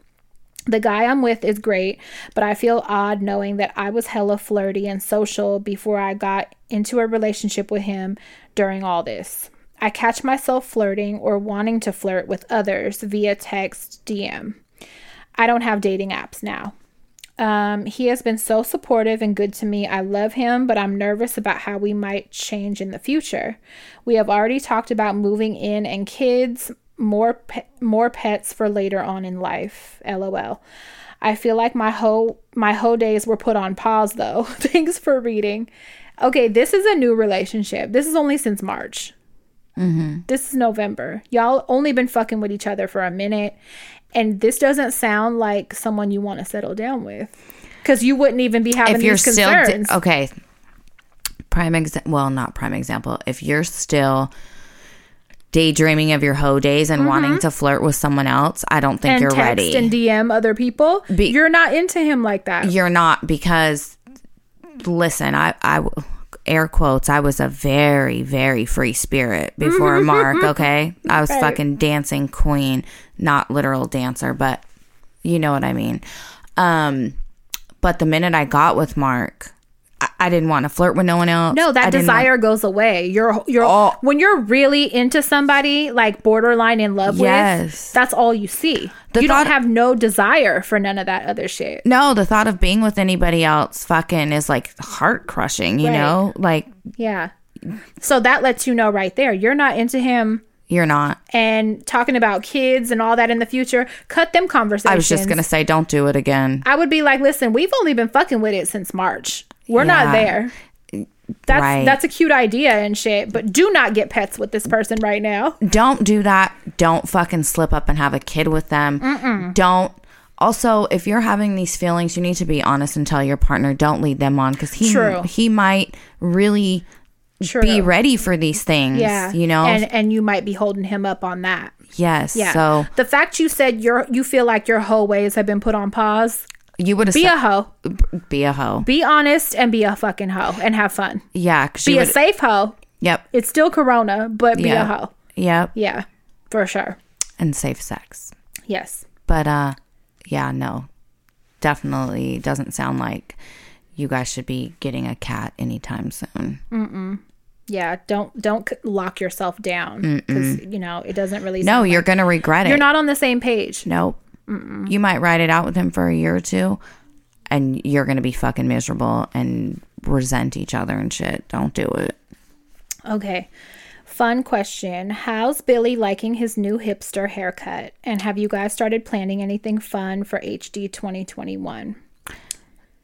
The guy I'm with is great, but I feel odd knowing that I was hella flirty and social before I got into a relationship with him during all this. I catch myself flirting or wanting to flirt with others via text, D M. I don't have dating apps now. Um, he has been so supportive and good to me. I love him, but I'm nervous about how we might change in the future. We have already talked about moving in and kids, more pe- more pets for later on in life. L O L. I feel like my whole my whole days were put on pause though. Thanks for reading. Okay, this is a new relationship. This is only since March. Mm-hmm. This is November. Y'all only been fucking with each other for a minute. And this doesn't sound like someone you want to settle down with, because you wouldn't even be having if you're these concerns. Still, okay. Prime example. Well, not prime example. If you're still daydreaming of your hoe days and mm-hmm. wanting to flirt with someone else, I don't think and you're text ready. And D M other people. Be- you're not into him like that. You're not, because listen, I, I air quotes, I was a very, very free spirit before Mark, okay? I was right. Fucking dancing queen, not literal dancer, but you know what I mean. Um, but the minute I got with Mark, I, I didn't want to flirt with no one else. No, that I desire want- goes away. You're you're oh. When you're really into somebody, like borderline in love yes. with, that's all you see. The you don't have no desire for none of that other shit. No, the thought of being with anybody else fucking is like heart crushing, you right. know? Like, yeah. So that lets you know right there, you're not into him. You're not. And talking about kids and all that in the future, cut them conversations. I was just going to say, don't do it again. I would be like, listen, we've only been fucking with it since March. We're yeah. not there. That's right. That's a cute idea and shit, but do not get pets with this person right now. Don't do that. Don't fucking slip up and have a kid with them. Mm-mm. Don't. Also, if you're having these feelings, you need to be honest and tell your partner. Don't lead them on, because he True. he might really True. be ready for these things. Yeah, you know, and and you might be holding him up on that. Yes. Yeah. So the fact you said your you feel like your whole ways have been put on pause. You would have be said, a hoe. Be a hoe. Be honest and be a fucking hoe and have fun. Yeah. Be a safe hoe. Yep. It's still Corona, but be yep. a hoe. Yep. Yeah, for sure. And safe sex. Yes. But uh, yeah, no, definitely doesn't sound like you guys should be getting a cat anytime soon. Mm-mm. Yeah, don't don't lock yourself down, because you know it doesn't really. No, you're like, gonna regret it. You're not on the same page. Nope. Mm-mm. You might ride it out with him for a year or two, and you're going to be fucking miserable and resent each other and shit. Don't do it. Okay. Fun question. How's Billy liking his new hipster haircut? And have you guys started planning anything fun for H D twenty twenty-one?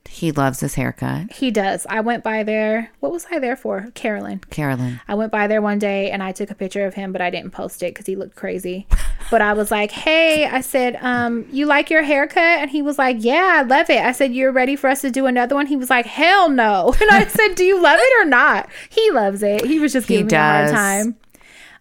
He loves his haircut. He does. I went by there. What was I there for? Carolyn. Carolyn. I went by there one day and I took a picture of him, but I didn't post it because he looked crazy. But I was like, hey, I said, um, you like your haircut? And he was like, yeah, I love it. I said, you're ready for us to do another one? He was like, hell no. And I said, do you love it or not? He loves it. He was just giving me a hard time.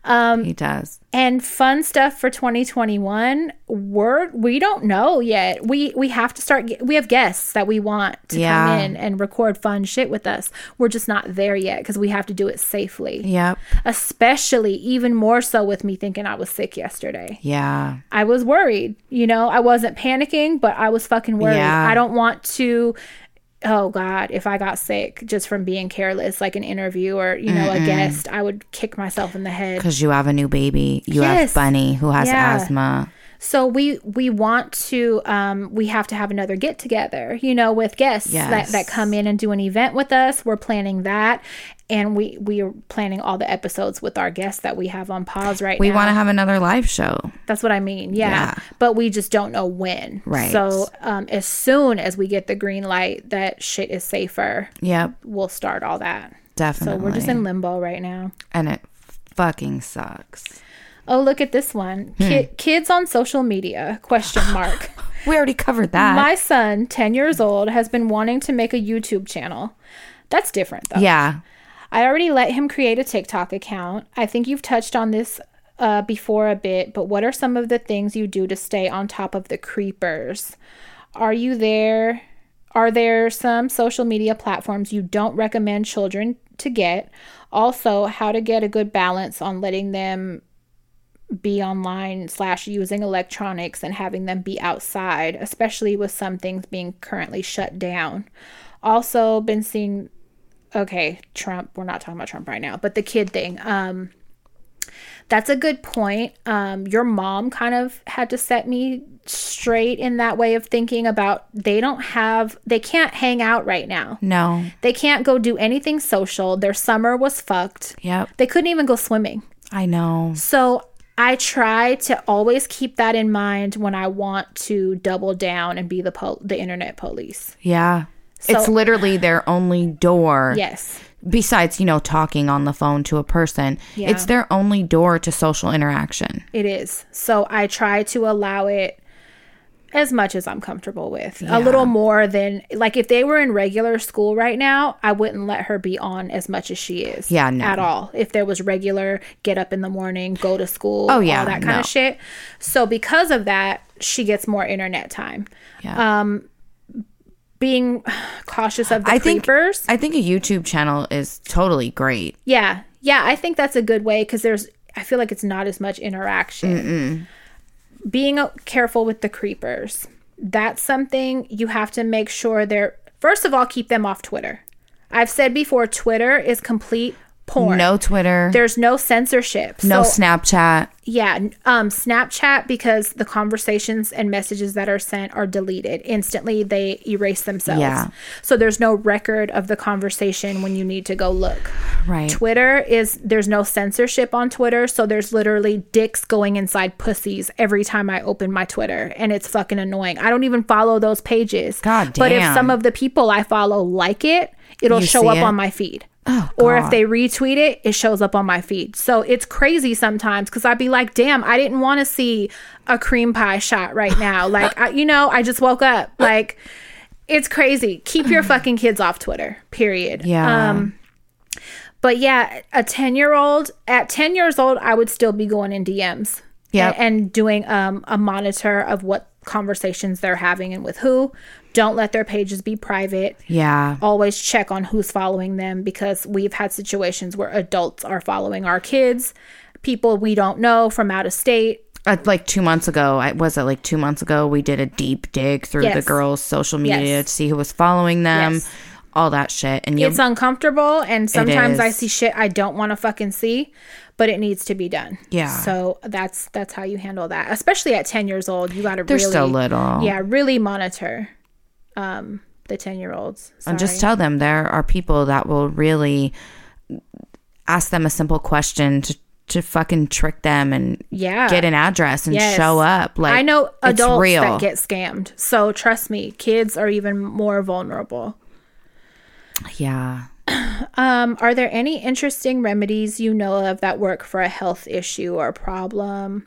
Um, he does. And fun stuff for twenty twenty-one. We're, we don't know yet. We we have to start. We have guests that we want to yeah. come in and record fun shit with us. We're just not there yet because we have to do it safely. Yep. Especially even more so with me thinking I was sick yesterday. Yeah. I was worried. You know, I wasn't panicking, but I was fucking worried. Yeah. I don't want to. Oh God, if I got sick just from being careless, like an interview or, you know, Mm-mm. a guest, I would kick myself in the head. Because you have a new baby. You yes. have Bunny who has yeah. asthma. So we we want to, um, we have to have another get together, you know, with guests yes. that, that come in and do an event with us. We're planning that. And we, we are planning all the episodes with our guests that we have on pause right we now. We want to have another live show. That's what I mean. Yeah. yeah. But we just don't know when. Right. So um, as soon as we get the green light that shit is safer, yep. we'll start all that. Definitely. So we're just in limbo right now. And it fucking sucks. Oh, look at this one. Hmm. Ki- kids on social media, question mark. We already covered that. My son, ten years old, has been wanting to make a YouTube channel. That's different, though. Yeah. I already let him create a TikTok account. I think you've touched on this uh, before a bit, but what are some of the things you do to stay on top of the creepers? Are you there? Are there some social media platforms you don't recommend children to get? Also, how to get a good balance on letting them be online slash using electronics and having them be outside, especially with some things being currently shut down. Also been seeing, okay, Trump, we're not talking about Trump right now, but the kid thing, um, that's a good point. Um, your mom kind of had to set me straight in that way of thinking about they don't have, they can't hang out right now. No. They can't go do anything social. Their summer was fucked. Yep. They couldn't even go swimming. I know. So I try to always keep that in mind when I want to double down and be the pol- the internet police. Yeah. So, it's literally their only door. Yes. Besides, you know, talking on the phone to a person. Yeah. It's their only door to social interaction. It is. So I try to allow it as much as I'm comfortable with. Yeah. A little more than, like, if they were in regular school right now, I wouldn't let her be on as much as she is. Yeah, no. At all. If there was regular, get up in the morning, go to school, oh, yeah, all that kind no. of shit. So because of that, she gets more internet time. Yeah. Um, being cautious of the I creepers. Think, I think a YouTube channel is totally great. Yeah. Yeah, I think that's a good way because there's, I feel like it's not as much interaction. Mm-mm. Being careful with the creepers. That's something you have to make sure they're... First of all, keep them off Twitter. I've said before, Twitter is complete porn. No Twitter. There's no censorship. No so, Snapchat. Yeah. Um, Snapchat, because the conversations and messages that are sent are deleted. Instantly, they erase themselves. Yeah. So there's no record of the conversation when you need to go look. Right. Twitter is, there's no censorship on Twitter. So there's literally dicks going inside pussies every time I open my Twitter. And it's fucking annoying. I don't even follow those pages. God damn. But if some of the people I follow like it, it'll you show up it? on my feed. Oh, or if they retweet it, it shows up on my feed. So it's crazy sometimes because I'd be like, damn, I didn't want to see a cream pie shot right now. Like, I, you know, I just woke up. Like, it's crazy. Keep your fucking kids off Twitter, period. Yeah. Um, but yeah, a ten-year-old, at ten years old, I would still be going in D Ms. Yep. And, and doing um, a monitor of what conversations they're having and with who. Don't let their pages be private. Yeah. Always check on who's following them because we've had situations where adults are following our kids, people we don't know from out of state. Uh, like two months ago, I, was it like two months ago, we did a deep dig through yes. the girls' social media yes. to see who was following them, yes. all that shit. And it's uncomfortable, and sometimes I see shit I don't want to fucking see. But it needs to be done. Yeah. So that's that's how you handle that. Especially at ten years old, you got to really... They're still little. Yeah, really monitor um, the ten-year-olds. Sorry. And just tell them there are people that will really ask them a simple question to, to fucking trick them and yeah. get an address and yes. show up. Like, I know adults real. that get scammed. So trust me, kids are even more vulnerable. Yeah. Um, are there any interesting remedies you know of that work for a health issue or problem?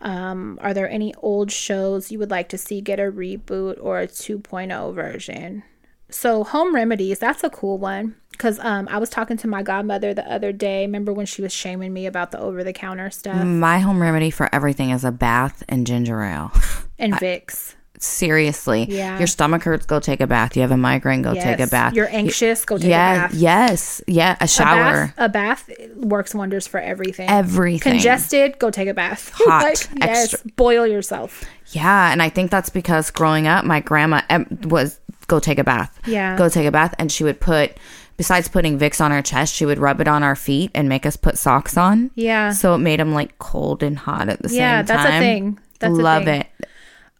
Um, are there any old shows you would like to see get a reboot or a two point oh version? So home remedies, that's a cool one. Because um, I was talking to my godmother the other day. Remember when she was shaming me about the over-the-counter stuff? My home remedy for everything is a bath and ginger ale. And Vicks. I- Seriously, yeah. Your stomach hurts, go take a bath. You have a migraine, go yes. take a bath. You're anxious, go take yeah, a bath. Yes, yeah, a shower. A bath, a bath works wonders for everything. Everything. Congested, go take a bath. Hot. Like, yes, extra. Boil yourself. Yeah, and I think that's because growing up, my grandma was, go take a bath. Yeah. Go take a bath, and she would put... Besides putting Vicks on our chest, she would rub it on our feet and make us put socks on. Yeah. So it made them like cold and hot at the yeah, same time. Yeah, that's a thing. That's love it.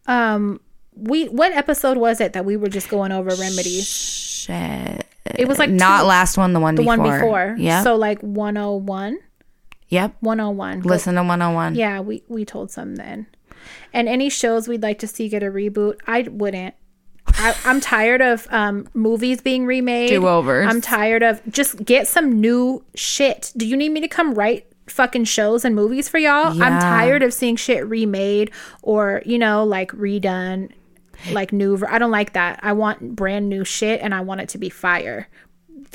Um, we what episode was it that we were just going over remedies? Shit, it was like not two, last one, the one the before. one before. Yeah, so like one oh one. Yep, one oh one. Listen to one oh one. Yeah, we we told some then. And any shows we'd like to see get a reboot? I wouldn't. I, I'm tired of um, movies being remade. Do-overs. I'm tired of just get some new shit. Do you need me to come write fucking shows and movies for y'all? Yeah. I'm tired of seeing shit remade or, you know, like redone, like new. I don't like that. I want brand new shit and I want it to be fire.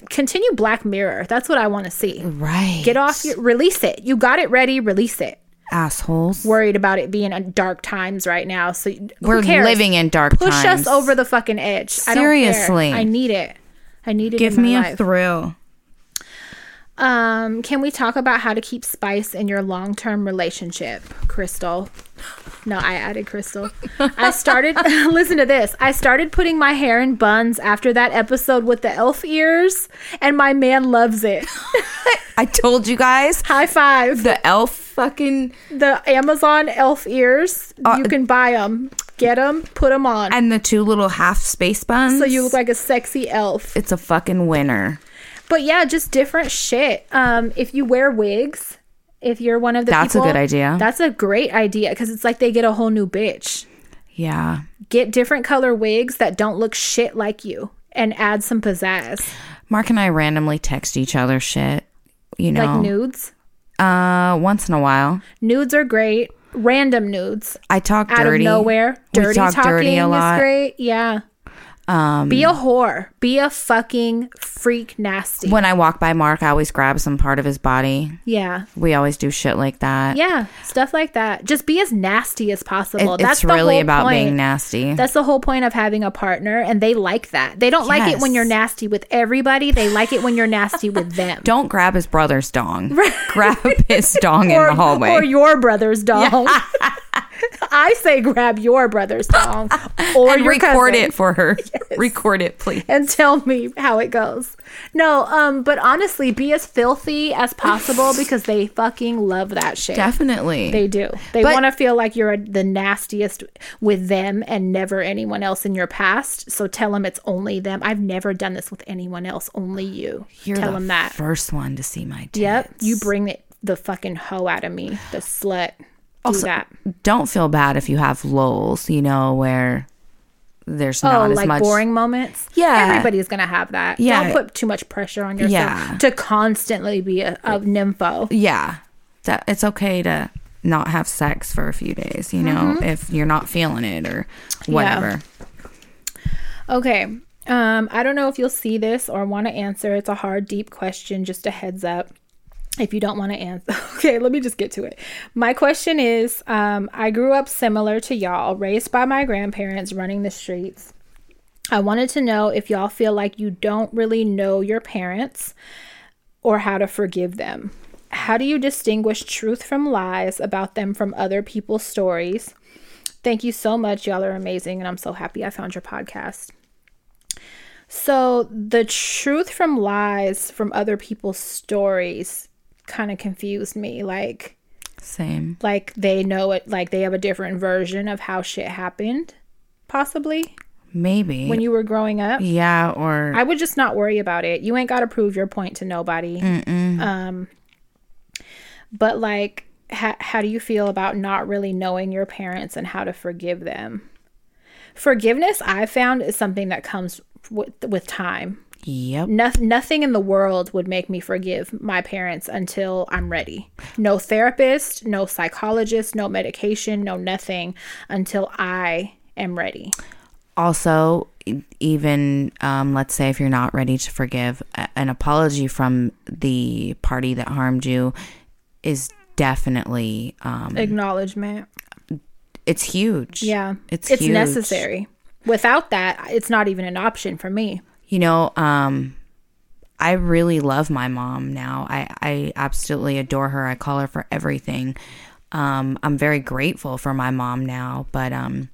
Continue Black Mirror. That's what I want to see. Right. Get off your, release it. You got it ready. Release it. Assholes worried about it being in dark times right now, so we're cares? living in dark push times. Us over the fucking edge. Seriously, I, don't care. I need it I need it give in me my a life. thrill um Can we talk about how to keep spice in your long-term relationship? Crystal no I added Crystal I started listen to this I started putting my hair in buns after that episode with the elf ears, and my man loves it. I told you guys, high five the elf fucking the Amazon elf ears. Uh, you can buy them, get them, put them on, and the two little half space buns, so you look like a sexy elf. It's a fucking winner. But yeah, just different shit. Um if you wear wigs, if you're one of the that's people, a good idea. That's a great idea, because it's like they get a whole new bitch. Yeah, get different color wigs that don't look shit like you and add some pizzazz. Mark and I randomly text each other shit, you know, like nudes. Uh, once in a while. Nudes are great. Random nudes. I talk dirty. Out of nowhere. Dirty talk talking dirty a lot. Is great. Yeah. Um, Be a whore. Be a fucking freak nasty. When I walk by Mark, I always grab some part of his body. Yeah. We always do shit like that. Yeah. Stuff like that. Just be as nasty as possible. It, That's it's the really whole about point. being nasty. That's the whole point of having a partner, and they like that. They don't yes. like it when you're nasty with everybody. They like it when you're nasty with them. Don't grab his brother's dong. Right. Grab his dong or, in the hallway. Or your brother's dong. Yeah. I say grab your brother's dong or and your record cousin. It for her. Yes. Record it, please. And tell me how it goes. No, um, but honestly, be as filthy as possible, because they fucking love that shit. Definitely. They do. They want to feel like you're a, the nastiest with them and never anyone else in your past. So tell them it's only them. I've never done this with anyone else, only you. You're tell the them that. First one to see my tits. Yep. You bring it, the fucking hoe out of me, the slut. Also, do don't feel bad if you have lulls, you know, where there's oh, not as like much boring moments. Yeah, everybody's gonna have that. Yeah, don't put too much pressure on yourself yeah. to constantly be a, a nympho. Yeah, that, it's okay to not have sex for a few days, you know, mm-hmm. if you're not feeling it or whatever. Yeah. Okay, um, I don't know if you'll see this or want to answer. It's a hard, deep question. Just a heads up. If you don't want to answer. Okay, let me just get to it. My question is, um, I grew up similar to y'all, raised by my grandparents, running the streets. I wanted to know if y'all feel like you don't really know your parents or how to forgive them. How do you distinguish truth from lies about them from other people's stories? Thank you so much. Y'all are amazing, and I'm so happy I found your podcast. So the truth from lies from other people's stories kind of confused me. Like same, like they know it, like they have a different version of how shit happened, possibly, maybe when you were growing up. Yeah, or I would just not worry about it. You ain't got to prove your point to nobody. Mm-mm. um but like ha- how do you feel about not really knowing your parents and how to forgive them? Forgiveness, I found, is something that comes with with time. Yep. No, nothing in the world would make me forgive my parents until I'm ready. No therapist, no psychologist, no medication, no nothing until I am ready. Also, even um, let's say if you're not ready to forgive, an apology from the party that harmed you is definitely um, acknowledgement. It's huge. Yeah, it's it's huge. Necessary. Without that, it's not even an option for me. You know, um, I really love my mom now. I, I absolutely adore her. I call her for everything. Um, I'm very grateful for my mom now, but um,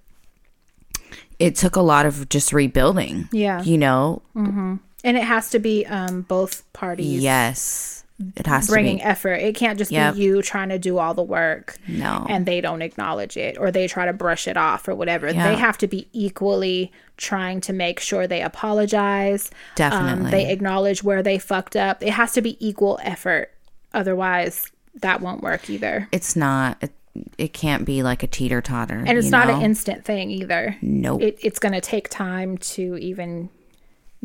it took a lot of just rebuilding. Yeah. You know? Mm-hmm. And it has to be um, both parties. Yes. It has bringing to bringing effort. It can't just yep. be you trying to do all the work. No. And they don't acknowledge it, or they try to brush it off or whatever. Yeah. They have to be equally trying to make sure they apologize. Definitely. Um, they acknowledge where they fucked up. It has to be equal effort. Otherwise, that won't work either. It's not. It, it can't be like a teeter-totter. And it's you not know? an instant thing either. Nope. It, it's going to take time to even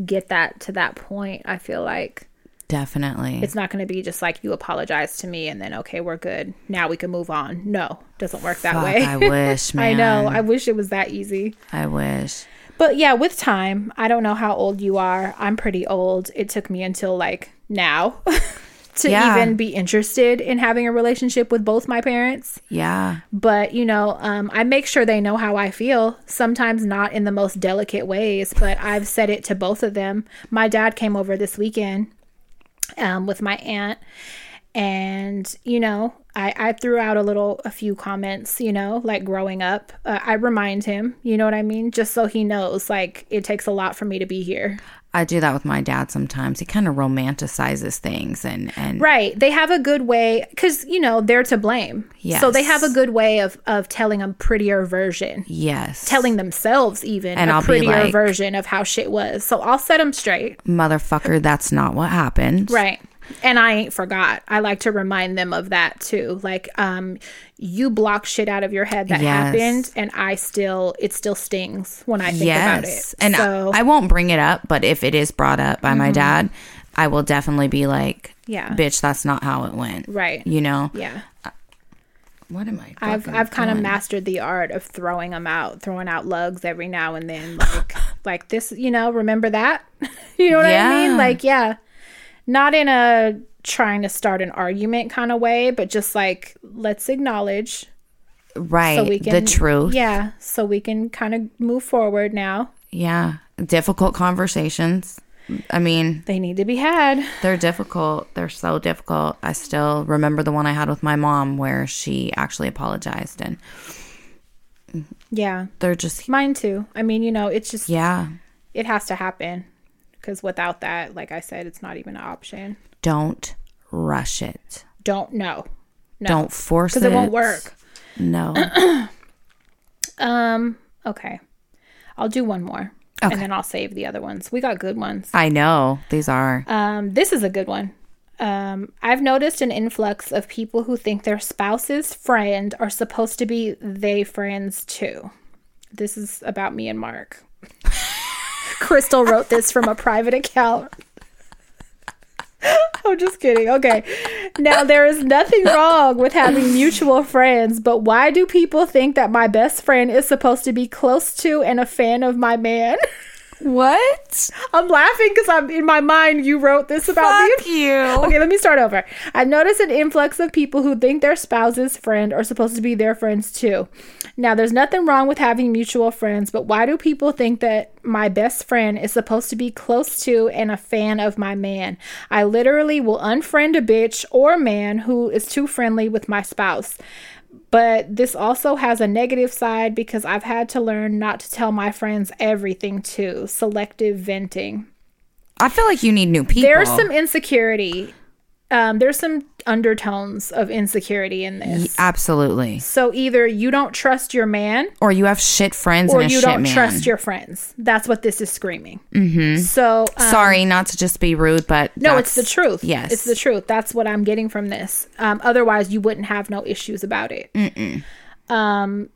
get that to that point, I feel like. Definitely. It's not going to be just like, you apologize to me and then, okay, we're good. Now we can move on. No, doesn't work that Fuck, way. I wish, man. I know. I wish it was that easy. I wish. But yeah, with time, I don't know how old you are. I'm pretty old. It took me until like now to yeah. even be interested in having a relationship with both my parents. Yeah. But, you know, um, I make sure they know how I feel, sometimes not in the most delicate ways, but I've said it to both of them. My dad came over this weekend. Um, with my aunt, and you know, I, I threw out a little, a few comments, you know, like growing up, uh, I remind him, you know what I mean? Just so he knows, like, it takes a lot for me to be here. I do that with my dad sometimes. He kind of romanticizes things and, and... Right. They have a good way, because, you know, they're to blame. Yes. So they have a good way of, of telling a prettier version. Yes. Telling themselves even and a I'll prettier like, version of how shit was. So I'll set them straight. Motherfucker, that's not what happened. Right. And I ain't forgot. I like to remind them of that too. Like, um, you block shit out of your head that yes. happened, and I still, it still stings when I think yes. about it. And so, I, I won't bring it up, but if it is brought up by mm-hmm. my dad, I will definitely be like, yeah. bitch, that's not how it went. Right. You know? Yeah. What am I? I've I've kind of mastered the art of throwing them out, throwing out lugs every now and then. Like, like this, you know, remember that? You know what yeah. I mean? Like, yeah. Not in a trying to start an argument kind of way, but just like, let's acknowledge. Right. So we can, the truth. Yeah. So we can kind of move forward now. Yeah. Difficult conversations. I mean. They need to be had. They're difficult. They're so difficult. I still remember the one I had with my mom where she actually apologized. And yeah. They're just. Mine too. I mean, you know, it's just. Yeah. It has to happen. Because without that, like I said, it's not even an option. Don't rush it. Don't, no. no. Don't force it. Because it won't work. No. um. Okay. I'll do one more. Okay. And then I'll save the other ones. We got good ones. I know. These are. Um. This is a good one. Um. I've noticed an influx of people who think their spouse's friend are supposed to be they friends too. This is about me and Mark. Crystal wrote this from a private account. I'm just kidding. Okay. Now, there is nothing wrong with having mutual friends, but why do people think that my best friend is supposed to be close to and a fan of my man? What? I'm laughing because I'm in my mind. You wrote this about me. Fuck you. Okay, let me start over. I've noticed an influx of people who think their spouse's friend are supposed to be their friends too. Now, there's nothing wrong with having mutual friends, but why do people think that my best friend is supposed to be close to and a fan of my man? I literally will unfriend a bitch or man who is too friendly with my spouse. But this also has a negative side because I've had to learn not to tell my friends everything too. Selective venting. I feel like you need new people. There's some insecurity. Um, there's some undertones of insecurity in this. Yeah, absolutely. So either you don't trust your man. Or you have shit friends and a shit man. Or you don't trust your friends. That's what this is screaming. Mm-hmm. So um, sorry, not to just be rude, but no, it's the truth. Yes. It's the truth. That's what I'm getting from this. Um, otherwise, you wouldn't have no issues about it. Mm-mm. Um.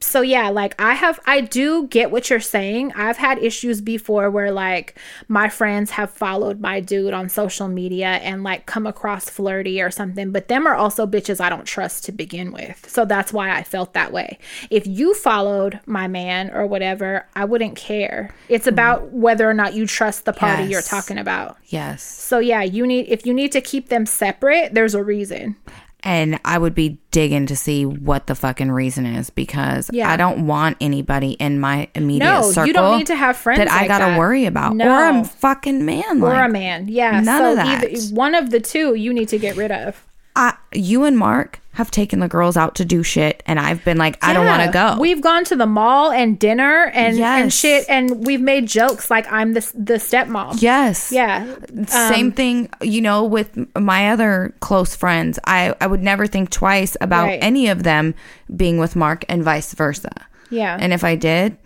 So yeah, like I have, I do get what you're saying. I've had issues before where like my friends have followed my dude on social media and like come across flirty or something, but them are also bitches I don't trust to begin with. So that's why I felt that way. If you followed my man or whatever, I wouldn't care. It's about whether or not you trust the party yes. you're talking about. Yes. So yeah, you need, if you need to keep them separate, there's a reason. And I would be digging to see what the fucking reason is because yeah. I don't want anybody in my immediate no, circle. No, you don't need to have friends that like I gotta that. worry about, no. or a fucking man, or like, a man. Yeah, none so of that. Either, one of the two you need to get rid of. I, you and Mark have taken the girls out to do shit, and I've been like, I yeah. don't want to go. We've gone to the mall and dinner and, yes. and shit, and we've made jokes like I'm the the stepmom. Yes. Yeah. Same um, thing, you know, with my other close friends. I, I would never think twice about right. any of them being with Mark and vice versa. Yeah. And if I did...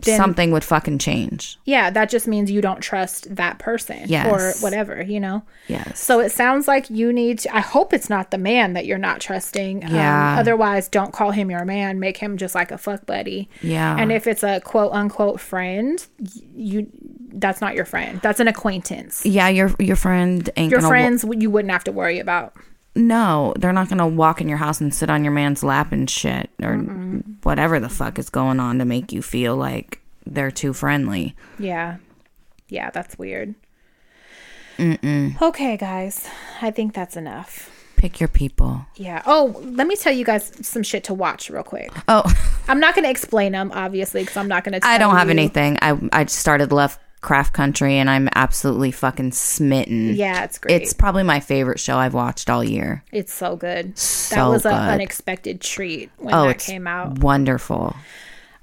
Then, something would fucking change. Yeah, that just means you don't trust that person yes. or whatever, you know? Yes. So it sounds like you need to, I hope it's not the man that you're not trusting. Yeah. Um, otherwise, don't call him your man. Make him just like a fuck buddy. Yeah. And if it's a quote unquote friend, you that's not your friend. That's an acquaintance. Yeah, your your friend ain't Your friends wa- you wouldn't have to worry about. No, they're not going to walk in your house and sit on your man's lap and shit or Mm-mm. whatever the fuck is going on to make you feel like they're too friendly. Yeah. Yeah, that's weird. Mm-mm. Okay, guys. I think that's enough. Pick your people. Yeah. Oh, let me tell you guys some shit to watch real quick. Oh. I'm not going to explain them, obviously, because I'm not going to tell you. I don't have anything. I, I started left. Craft Country, and I'm absolutely fucking smitten. Yeah, it's great. It's probably my favorite show I've watched all year. It's so good. So that was good. An unexpected treat when oh, that came out. Wonderful.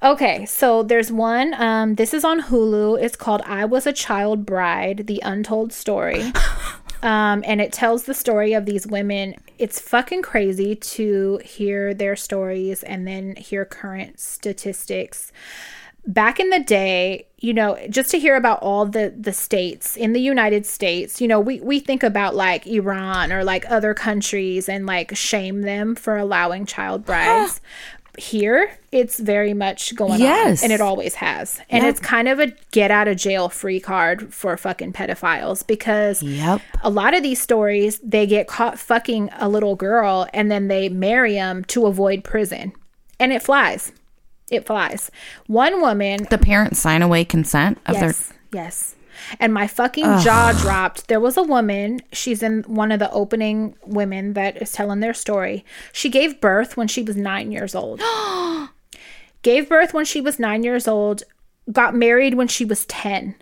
Okay, so there's one. Um, this is on Hulu. It's called I Was a Child Bride: The Untold Story. Um, and it tells the story of these women. It's fucking crazy to hear their stories and then hear current statistics. Back in the day, you know, just to hear about all the, the states in the United States, you know, we, we think about like Iran or like other countries and like shame them for allowing child brides. Here, it's very much going yes. on, and it always has. And yep. it's kind of a get out of jail free card for fucking pedophiles because yep. a lot of these stories, they get caught fucking a little girl and then they marry them to avoid prison, and it flies. It flies. One woman... The parents sign away consent of yes, their... Yes. And my fucking Ugh. jaw dropped. There was a woman. She's in one of the opening women that is telling their story. She gave birth when she was nine years old. Gave birth when she was nine years old. Got married when she was ten.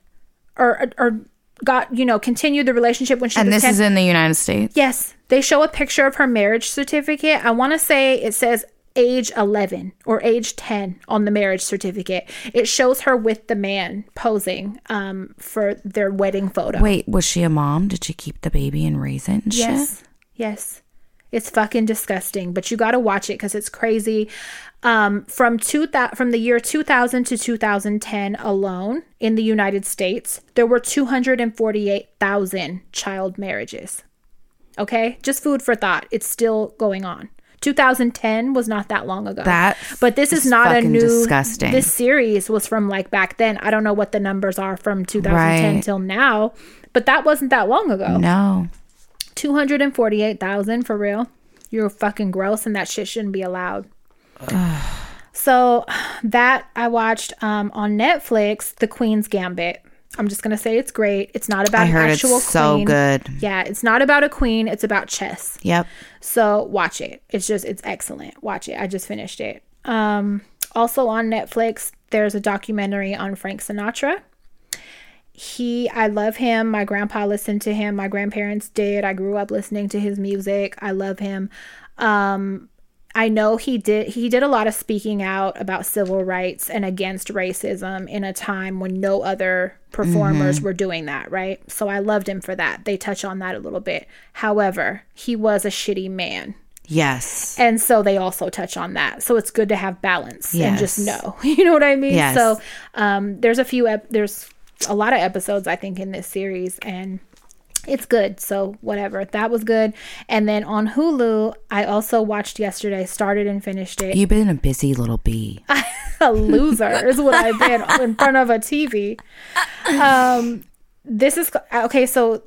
Or... or got, you know, continued the relationship when she and was this ten. Is in the United States? Yes. They show a picture of her marriage certificate. I want to say it says... age eleven or age ten on the marriage certificate. It shows her with the man posing um for their wedding photo. Wait, was she a mom? Did she keep the baby and raise it and yes shit? Yes, it's fucking disgusting, but you got to watch it because it's crazy. um from two th- from the year two thousand to two thousand ten alone in the United States, there were two hundred forty-eight thousand child marriages. Okay, just food for thought. It's still going on. two thousand ten was not that long ago. That but this is not a new disgusting. This series was from like back then. I don't know what the numbers are from two thousand ten right. till now, but that wasn't that long ago. No. two hundred forty-eight thousand for real. You're fucking gross, and that shit shouldn't be allowed. So that I watched um, on Netflix, The Queen's Gambit. I'm just going to say it's great. It's not about I heard an actual it's so queen. Good. Yeah, it's not about a queen. It's about chess. Yep. So watch it. It's just, it's excellent. Watch it. I just finished it. Um, also on Netflix, there's a documentary on Frank Sinatra. He, I love him. My grandpa listened to him. My grandparents did. I grew up listening to his music. I love him. Um, I know he did he did a lot of speaking out about civil rights and against racism in a time when no other performers mm-hmm. were doing that, right? So I loved him for that. They touch on that a little bit. However, he was a shitty man. Yes. And so they also touch on that. So it's good to have balance yes. and just know. You know what I mean? Yes. So um, there's a few ep- there's a lot of episodes I think in this series, and it's good. So whatever. That was good. And then on Hulu, I also watched yesterday, started and finished it. You've been a busy little bee. A loser is what I've been in front of a T V. Um, this is... Okay, so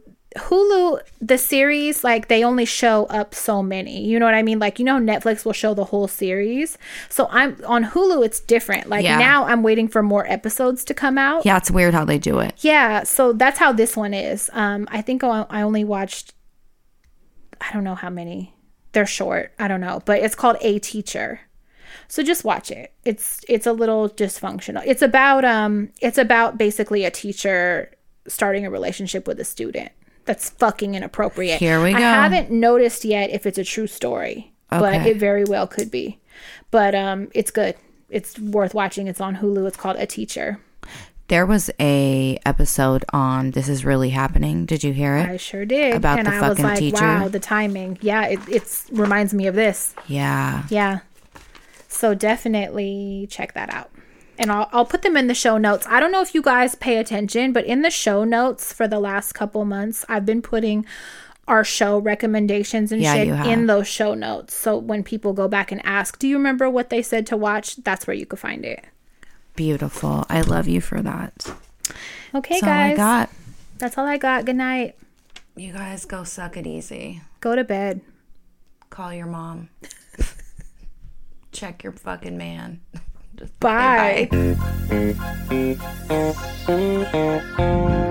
Hulu, the series, like they only show up so many. You know what I mean? Like, you know, Netflix will show the whole series. So I'm on Hulu, it's different. Like yeah. now I'm waiting for more episodes to come out. Yeah, it's weird how they do it. Yeah, so that's how this one is. Um, I think I, I only watched, I don't know how many. They're short. I don't know. But it's called A Teacher. So just watch it. It's it's a little dysfunctional. It's about um it's about basically a teacher starting a relationship with a student. That's fucking inappropriate. Here we go. I haven't noticed yet if it's a true story. Okay. But it very well could be. But um, it's good. It's worth watching. It's on Hulu. It's called A Teacher. There was a episode on This Is Really Happening. Did you hear it? I sure did. About and the I fucking was like, teacher. Wow, the timing. Yeah, it it's, reminds me of this. Yeah. Yeah. So definitely check that out. And I'll, I'll put them in the show notes. I don't know if you guys pay attention, but in the show notes for the last couple months, I've been putting our show recommendations and yeah, shit in those show notes. So when people go back and ask, do you remember what they said to watch? That's where you can find it. Beautiful. I love you for that. Okay, that's guys. That's all I got. That's all I got. Good night. You guys go suck it easy. Go to bed. Call your mom. Check your fucking man. Bye. Bye.